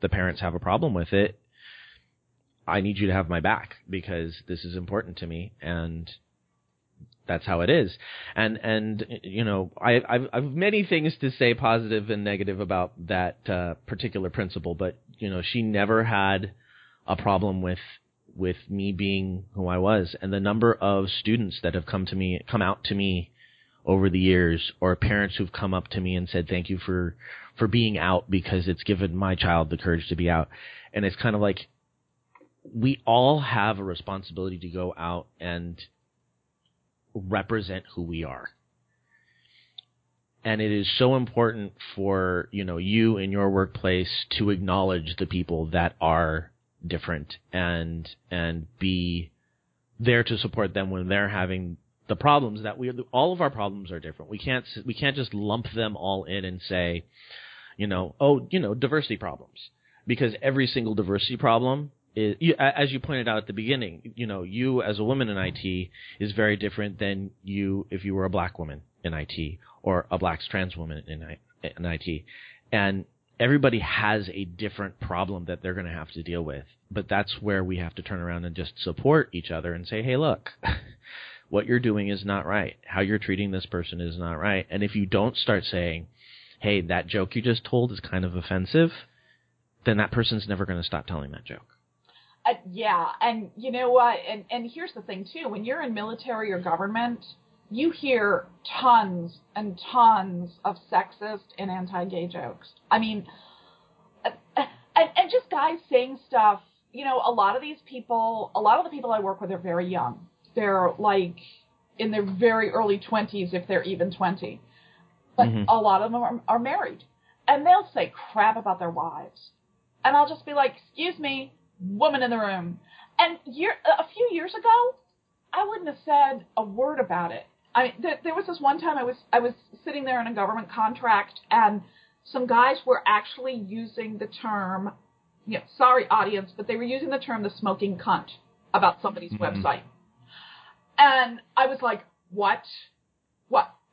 the parents have a problem with it, I need you to have my back because this is important to me. And that's how it is. And you know, I've many things to say positive and negative about that particular principal, but you know, she never had a problem with me being who I was. And the number of students that have come out to me over the years, or parents who've come up to me and said, thank you for being out, because it's given my child the courage to be out. And it's kind of like, we all have a responsibility to go out and represent who we are. And it is so important for, you know, you in your workplace to acknowledge the people that are different and be there to support them when they're having the problems that all of our problems are different. We can't just lump them all in and say, you know, oh, you know, diversity problems, because every single diversity problem is, as you pointed out at the beginning, you know, you as a woman in IT is very different than you if you were a black woman in IT or a black trans woman in IT. And everybody has a different problem that they're going to have to deal with, but that's where we have to turn around and just support each other and say, hey, look, what you're doing is not right. How you're treating this person is not right. And if you don't start saying, hey, that joke you just told is kind of offensive, then that person's never going to stop telling that joke. Yeah. And you know what? And here's the thing too, when you're in military or government, you hear tons and tons of sexist and anti-gay jokes. I mean, and just guys saying stuff, you know, a lot of the people I work with are very young. They're like in their very early 20s, if they're even 20. But mm-hmm. a lot of them are married. And they'll say crap about their wives. And I'll just be like, excuse me, woman in the room. And a few years ago, I wouldn't have said a word about it. I mean, there was this one time I was sitting there in a government contract, and some guys were actually using the term, you know, sorry audience, but they were using the term the smoking cunt about somebody's mm-hmm. website. And I was like, what?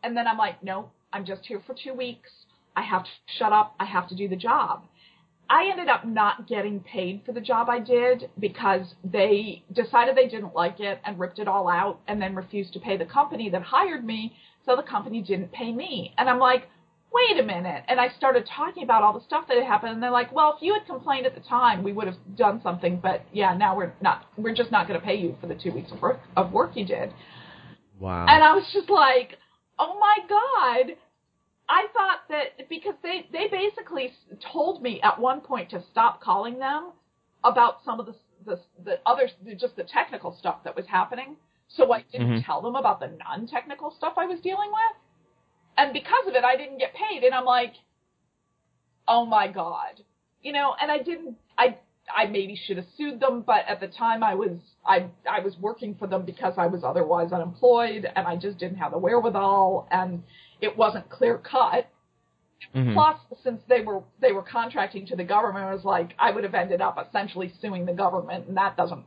And then I'm like, no, I'm just here for 2 weeks. I have to shut up. I have to do the job. I ended up not getting paid for the job I did because they decided they didn't like it and ripped it all out and then refused to pay the company that hired me, so the company didn't pay me. And I'm like, wait a minute. And I started talking about all the stuff that had happened, and they're like, well, if you had complained at the time, we would have done something, but yeah, now we're just not going to pay you for the 2 weeks of work you did. Wow. And I was just like, oh my God. I thought that because they basically told me at one point to stop calling them about some of the technical stuff that was happening. So I didn't mm-hmm. tell them about the non-technical stuff I was dealing with. And because of it, I didn't get paid. And I'm like, oh my God, you know, and I maybe should have sued them, but at the time I was working for them because I was otherwise unemployed and I just didn't have the wherewithal, and it wasn't clear cut. Mm-hmm. Plus, since they were contracting to the government, I was like, I would have ended up essentially suing the government, and that doesn't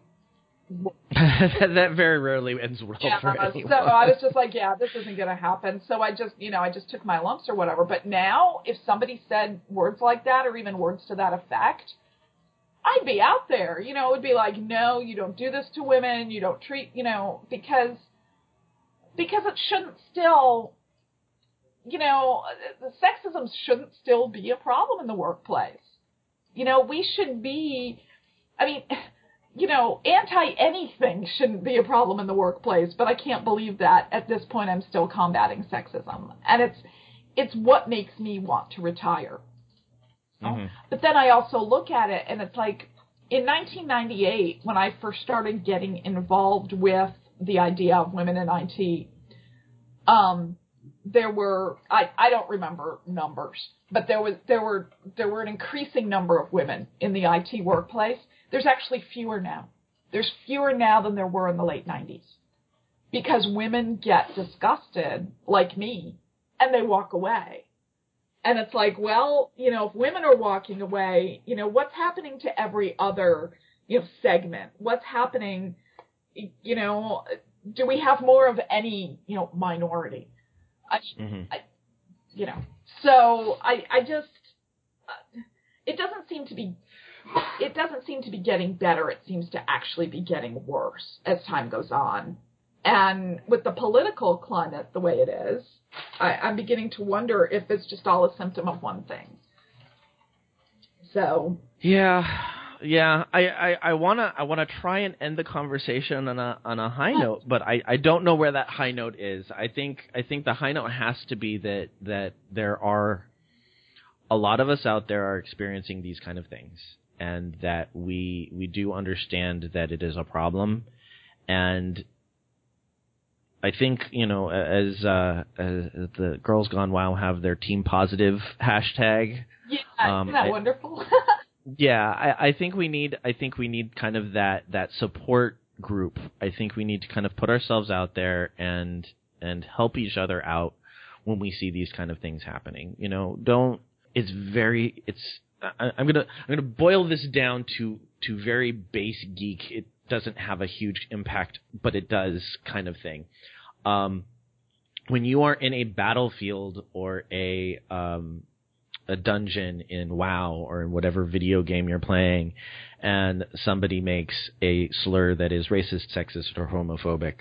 work. That very rarely ends well for anyone. So I was just like, yeah, this isn't going to happen. So I just took my lumps or whatever. But now, if somebody said words like that or even words to that effect, I'd be out there. You know, it would be like, no, you don't do this to women. You don't treat, you know, because it shouldn't still, you know, the sexism shouldn't still be a problem in the workplace. You know, we should be, I mean, you know, anti-anything shouldn't be a problem in the workplace, but I can't believe that at this point I'm still combating sexism. And it's what makes me want to retire. Mm-hmm. But then I also look at it, and it's like, in 1998, when I first started getting involved with the idea of women in IT, there were, I don't remember numbers, but there were an increasing number of women in the IT workplace. There's actually fewer now. There's fewer now than there were in the late 90s, because women get disgusted, like me, and they walk away. And it's like, well, you know, if women are walking away, you know, what's happening to every other, you know, segment? What's happening, you know, do we have more of any, you know, minority? Mm-hmm. You know, so I just, it doesn't seem to be getting better. It seems to actually be getting worse as time goes on. And with the political climate the way it is, I'm beginning to wonder if it's just all a symptom of one thing. So. Yeah. I wanna try and end the conversation on a high note, but I don't know where that high note is. I think the high note has to be that there are a lot of us out there are experiencing these kind of things, and that we do understand that it is a problem. And I think, as the Girls Gone Wild have their Team Positive hashtag. Yeah, isn't that wonderful? Yeah, I think we need kind of that support group. I think we need to kind of put ourselves out there and help each other out when we see these kind of things happening. I'm gonna boil this down to very base geek. It doesn't have a huge impact, but it does, kind of thing. When you are in a battlefield or a dungeon in WoW or in whatever video game you're playing, and somebody makes a slur that is racist, sexist, or homophobic,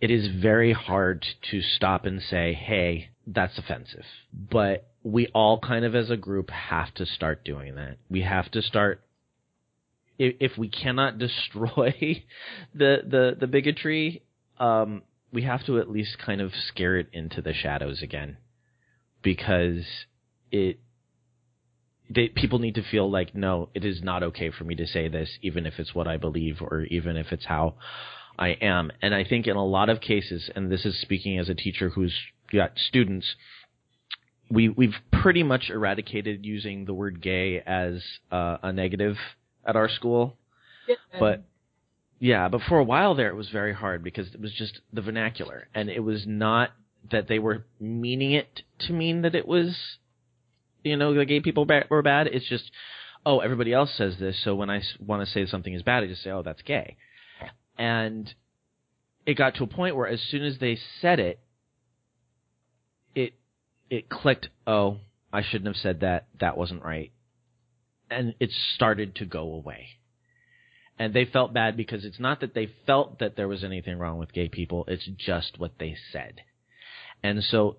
it is very hard to stop and say, hey, that's offensive. But we all kind of as a group have to start doing that. We have to start, if we cannot destroy the bigotry, we have to at least kind of scare it into the shadows again, because people need to feel like, no, it is not okay for me to say this, even if it's what I believe or even if it's how I am. And I think in a lot of cases, and this is speaking as a teacher who's got students, we've pretty much eradicated using the word gay as a negative at our school. Yeah. But for a while there it was very hard because it was just the vernacular, and it was not that they were meaning it to mean that it was – the gay people were bad. It's just, oh, everybody else says this, so when I want to say something is bad, I just say, oh, that's gay. And it got to a point where as soon as they said it, it clicked, oh, I shouldn't have said that. That wasn't right. And it started to go away. And they felt bad because it's not that they felt that there was anything wrong with gay people. It's just what they said. And so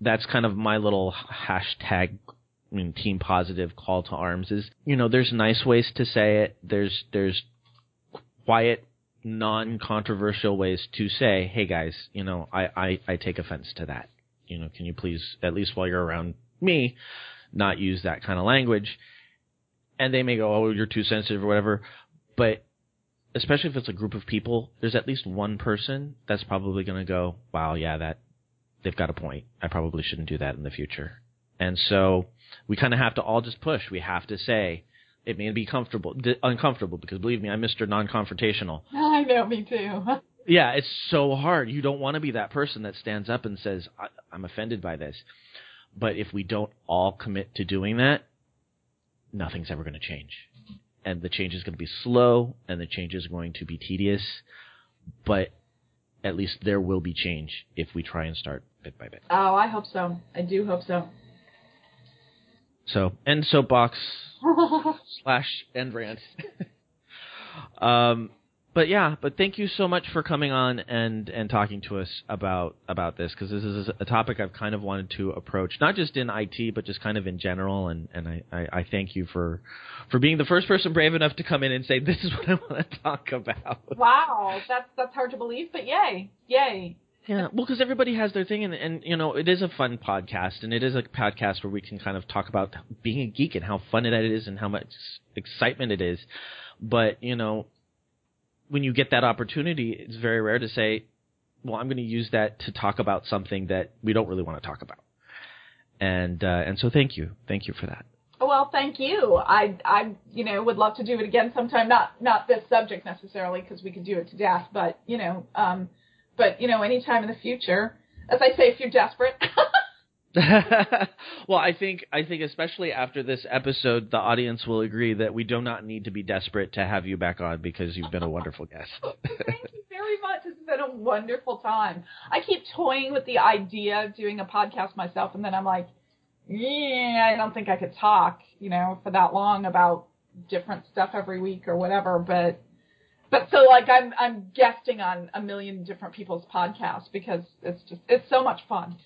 that's kind of my little hashtag Team Positive call to arms is, there's nice ways to say it. There's quiet, non-controversial ways to say, hey guys, I take offense to that. Can you please, at least while you're around me, not use that kind of language? And they may go, oh, you're too sensitive or whatever. But especially if it's a group of people, there's at least one person that's probably going to go, wow, yeah, that they've got a point. I probably shouldn't do that in the future. And so we kind of have to all just push. We have to say it may be uncomfortable, because believe me, I'm Mr. Non-confrontational. I know, me too. Yeah, it's so hard. You don't want to be that person that stands up and says, I'm offended by this. But if we don't all commit to doing that, nothing's ever going to change. And the change is going to be slow, and the change is going to be tedious. But at least there will be change if we try and start bit by bit. Oh, I hope so. I do hope so. So, end soapbox / end rant. But thank you so much for coming on and talking to us about this, because this is a topic I've kind of wanted to approach, not just in IT, but just kind of in general. And I thank you for being the first person brave enough to come in and say, this is what I want to talk about. Wow, that's hard to believe, but yay. Yeah, well, because everybody has their thing, and it is a fun podcast, and it is a podcast where we can kind of talk about being a geek and how fun it is and how much excitement it is. But, when you get that opportunity, it's very rare to say, well, I'm going to use that to talk about something that we don't really want to talk about. And so thank you. Thank you for that. Well, thank you. I would love to do it again sometime, not this subject necessarily, because we could do it to death, but, anytime in the future, as I say, if you're desperate. Well, I think especially after this episode, the audience will agree that we do not need to be desperate to have you back on, because you've been a wonderful guest. Thank you very much. It's been a wonderful time. I keep toying with the idea of doing a podcast myself, and then I'm like, yeah, I don't think I could talk, for that long about different stuff every week or whatever, but But so, like, I'm guesting on a million different people's podcasts because it's so much fun.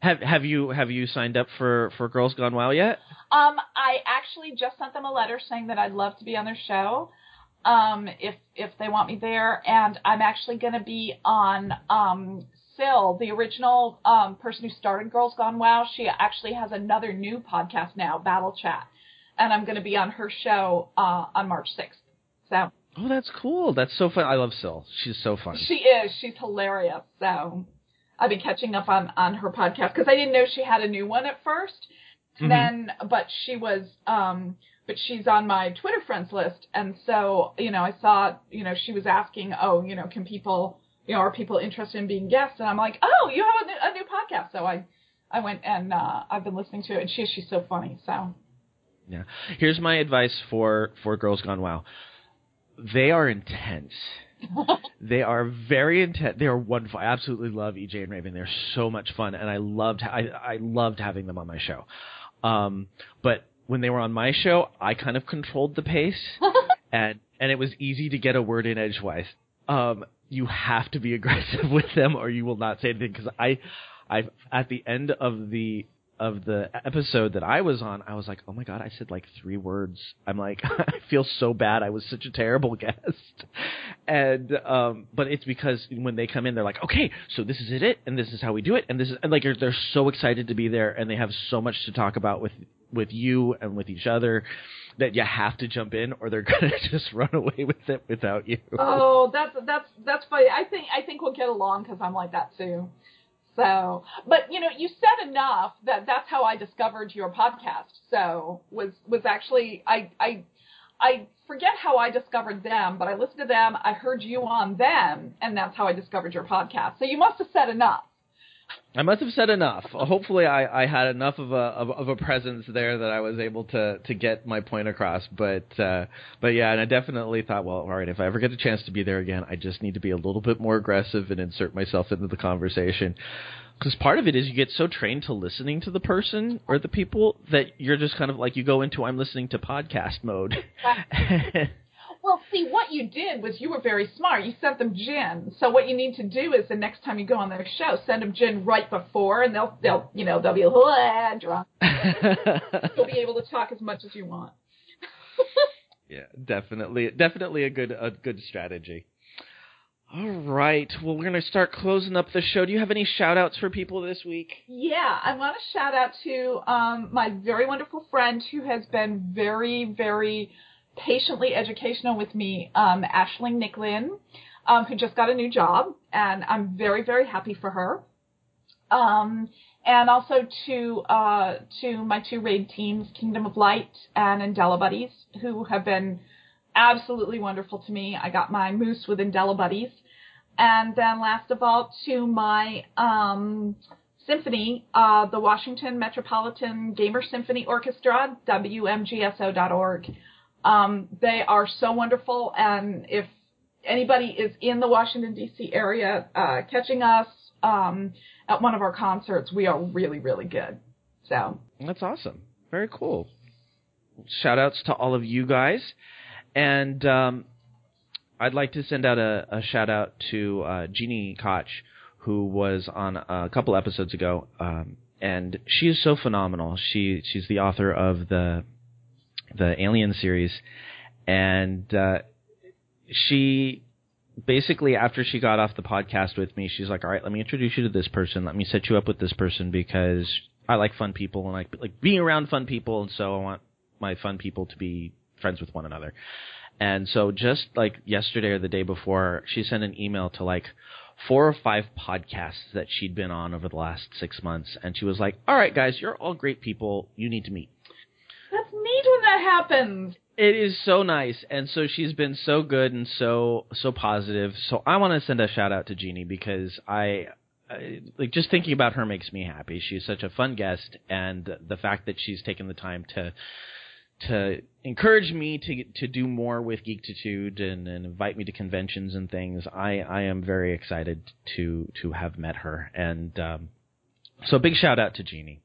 Have you signed up for Girls Gone Wild yet? I actually just sent them a letter saying that I'd love to be on their show, if they want me there, and I'm actually going to be on Syl, the original person who started Girls Gone Wild. She actually has another new podcast now, Battle Chat, and I'm going to be on her show on March 6th. So. Oh, that's cool. That's so fun. I love Syl. She's so fun. She is. She's hilarious. So I've been catching up on her podcast because I didn't know she had a new one at first. Mm-hmm. But she's on my Twitter friends list. And so, I saw, she was asking, can people, are people interested in being guests? And I'm like, oh, you have a new podcast. So I went and I've been listening to it, and she's so funny. So. Yeah. Here's my advice for Girls Gone Wow. They are intense. They are very intense. They are wonderful. I absolutely love EJ and Raven. They're so much fun, and I loved having them on my show. But when they were on my show, I kind of controlled the pace, and it was easy to get a word in edgewise. You have to be aggressive with them, or you will not say anything. Because I at the end of the episode that I was on, I was like, oh my God, I said like 3 words. I'm like, I feel so bad. I was such a terrible guest. And, but it's because when they come in, they're like, okay, so this is it. And this is how we do it. And this is, and like, they're so excited to be there, and they have so much to talk about with you and with each other that you have to jump in, or they're going to just run away with it without you. Oh, that's funny. I think we'll get along, 'cause I'm like that too. So, but you said enough that's how I discovered your podcast. So was actually, I forget how I discovered them, but I listened to them. I heard you on them, and that's how I discovered your podcast. So you must have said enough. I must have said enough. Hopefully, I had enough of a presence there that I was able to get my point across. But yeah, and I definitely thought, well, all right, if I ever get a chance to be there again, I just need to be a little bit more aggressive and insert myself into the conversation. Because part of it is you get so trained to listening to the person or the people that you're just kind of like, you go into I'm listening to podcast mode. Wow. Well, see, what you did was you were very smart. You sent them gin. So what you need to do is the next time you go on their show, send them gin right before, and they'll be drunk. You'll be able to talk as much as you want. Yeah, definitely a good strategy. All right. Well, we're going to start closing up the show. Do you have any shout-outs for people this week? Yeah. I want to shout out to my very wonderful friend who has been very, very patiently educational with me, Ashling Nicklin, who just got a new job, and I'm very, very happy for her. And also to my 2 raid teams, Kingdom of Light and Indela Buddies, who have been absolutely wonderful to me. I got my moose with Indela Buddies. And then last of all, to my symphony, the Washington Metropolitan Gamer Symphony Orchestra, WMGSO.org. They are so wonderful, and if anybody is in the Washington, D.C. area catching us at one of our concerts, we are really, really good. So that's awesome. Very cool. Shout-outs to all of you guys. And I'd like to send out a shout-out to Jeannie Koch, who was on a couple episodes ago, and she is so phenomenal. She's the author of the Alien series, and she basically, after she got off the podcast with me, she's like, all right, let me introduce you to this person. Let me set you up with this person, because I like fun people, and I like being around fun people, and so I want my fun people to be friends with one another. And so just like yesterday or the day before, she sent an email to like 4 or 5 podcasts that she'd been on over the last 6 months, and she was like, all right, guys, you're all great people. You need to meet. That's neat when that happens. It is so nice. And so she's been so good and so positive. So I want to send a shout out to Jeannie, because I like just thinking about her makes me happy. She's such a fun guest, and the fact that she's taken the time to encourage me to do more with Geektitude and invite me to conventions and things. I am very excited to have met her. And so big shout out to Jeannie.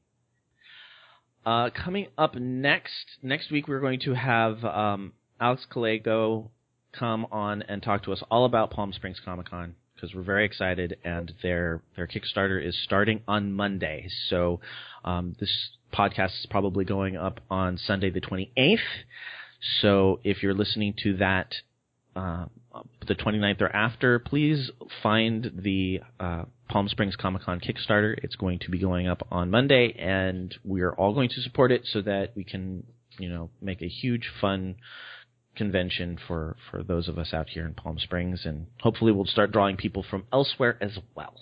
Coming up next week, we're going to have Alex Collego come on and talk to us all about Palm Springs Comic-Con, because we're very excited, and their Kickstarter is starting on Monday. So this podcast is probably going up on Sunday the 28th. So if you're listening to that the 29th or after, please find the Palm Springs Comic-Con Kickstarter. It's going to be going up on Monday, and we're all going to support it so that we can, you know, make a huge, fun convention for those of us out here in Palm Springs, and hopefully we'll start drawing people from elsewhere as well.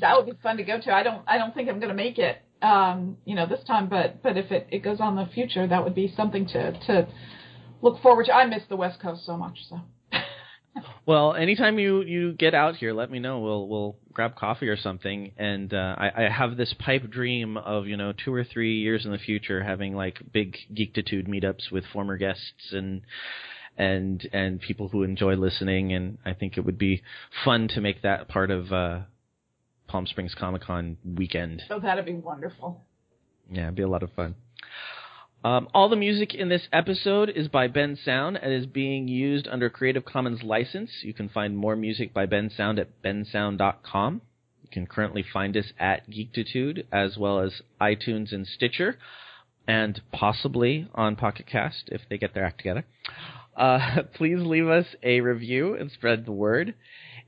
That would be fun to go to. I don't think I'm going to make it, this time, but if it goes on in the future, that would be something to look forward to. I miss the West Coast so much, so. Well, anytime you get out here, let me know. We'll grab coffee or something. And I have this pipe dream of, 2 or 3 years in the future having like big Geektitude meetups with former guests and people who enjoy listening. And I think it would be fun to make that part of Palm Springs Comic-Con weekend. Oh, that'd be wonderful. Yeah, it'd be a lot of fun. All the music in this episode is by Ben Sound and is being used under Creative Commons license. You can find more music by Ben Sound at bensound.com. You can currently find us at Geektitude, as well as iTunes and Stitcher, and possibly on Pocket Cast if they get their act together. Please leave us a review and spread the word.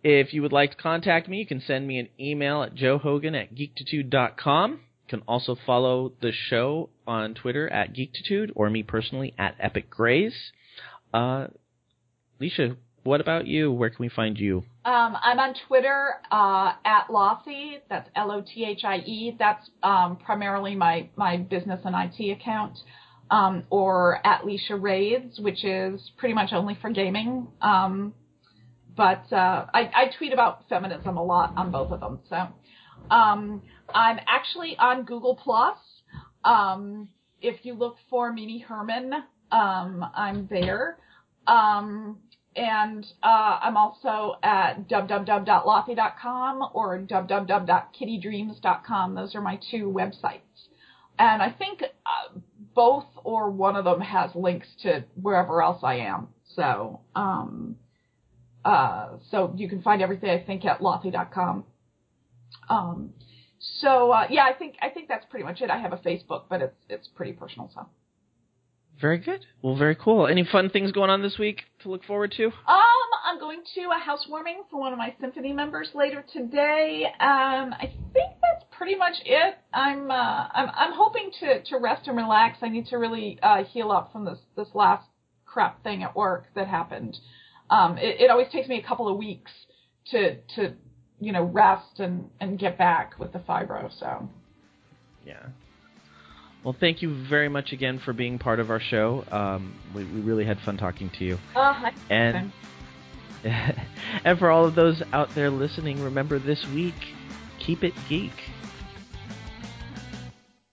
If you would like to contact me, you can send me an email at joehogan@geektitude.com. You can also follow the show on Twitter at Geektitude, or me personally at Epic Grays. Lisha, what about you? Where can we find you? I'm on Twitter at Lothie. That's Lothie. That's primarily my business and IT account, or at Lisha Raids, which is pretty much only for gaming. But I tweet about feminism a lot on both of them, so. I'm actually on Google+. If you look for Mimi Herman, I'm there. I'm also at www.lothie.com or www.kittydreams.com. Those are my two websites. And I think both or one of them has links to wherever else I am. So, so you can find everything, I think, at lothie.com. I think that's pretty much it. I have a Facebook, but it's pretty personal, so. Very good. Well, very cool. Any fun things going on this week to look forward to? I'm going to a housewarming for one of my symphony members later today. I think that's pretty much it. I'm hoping to rest and relax. I need to really heal up from this last crap thing at work that happened. It always takes me a couple of weeks to rest and get back with the fibro, so. Yeah. Well, thank you very much again for being part of our show. We really had fun talking to you. And for all of those out there listening, remember this week, keep it geek.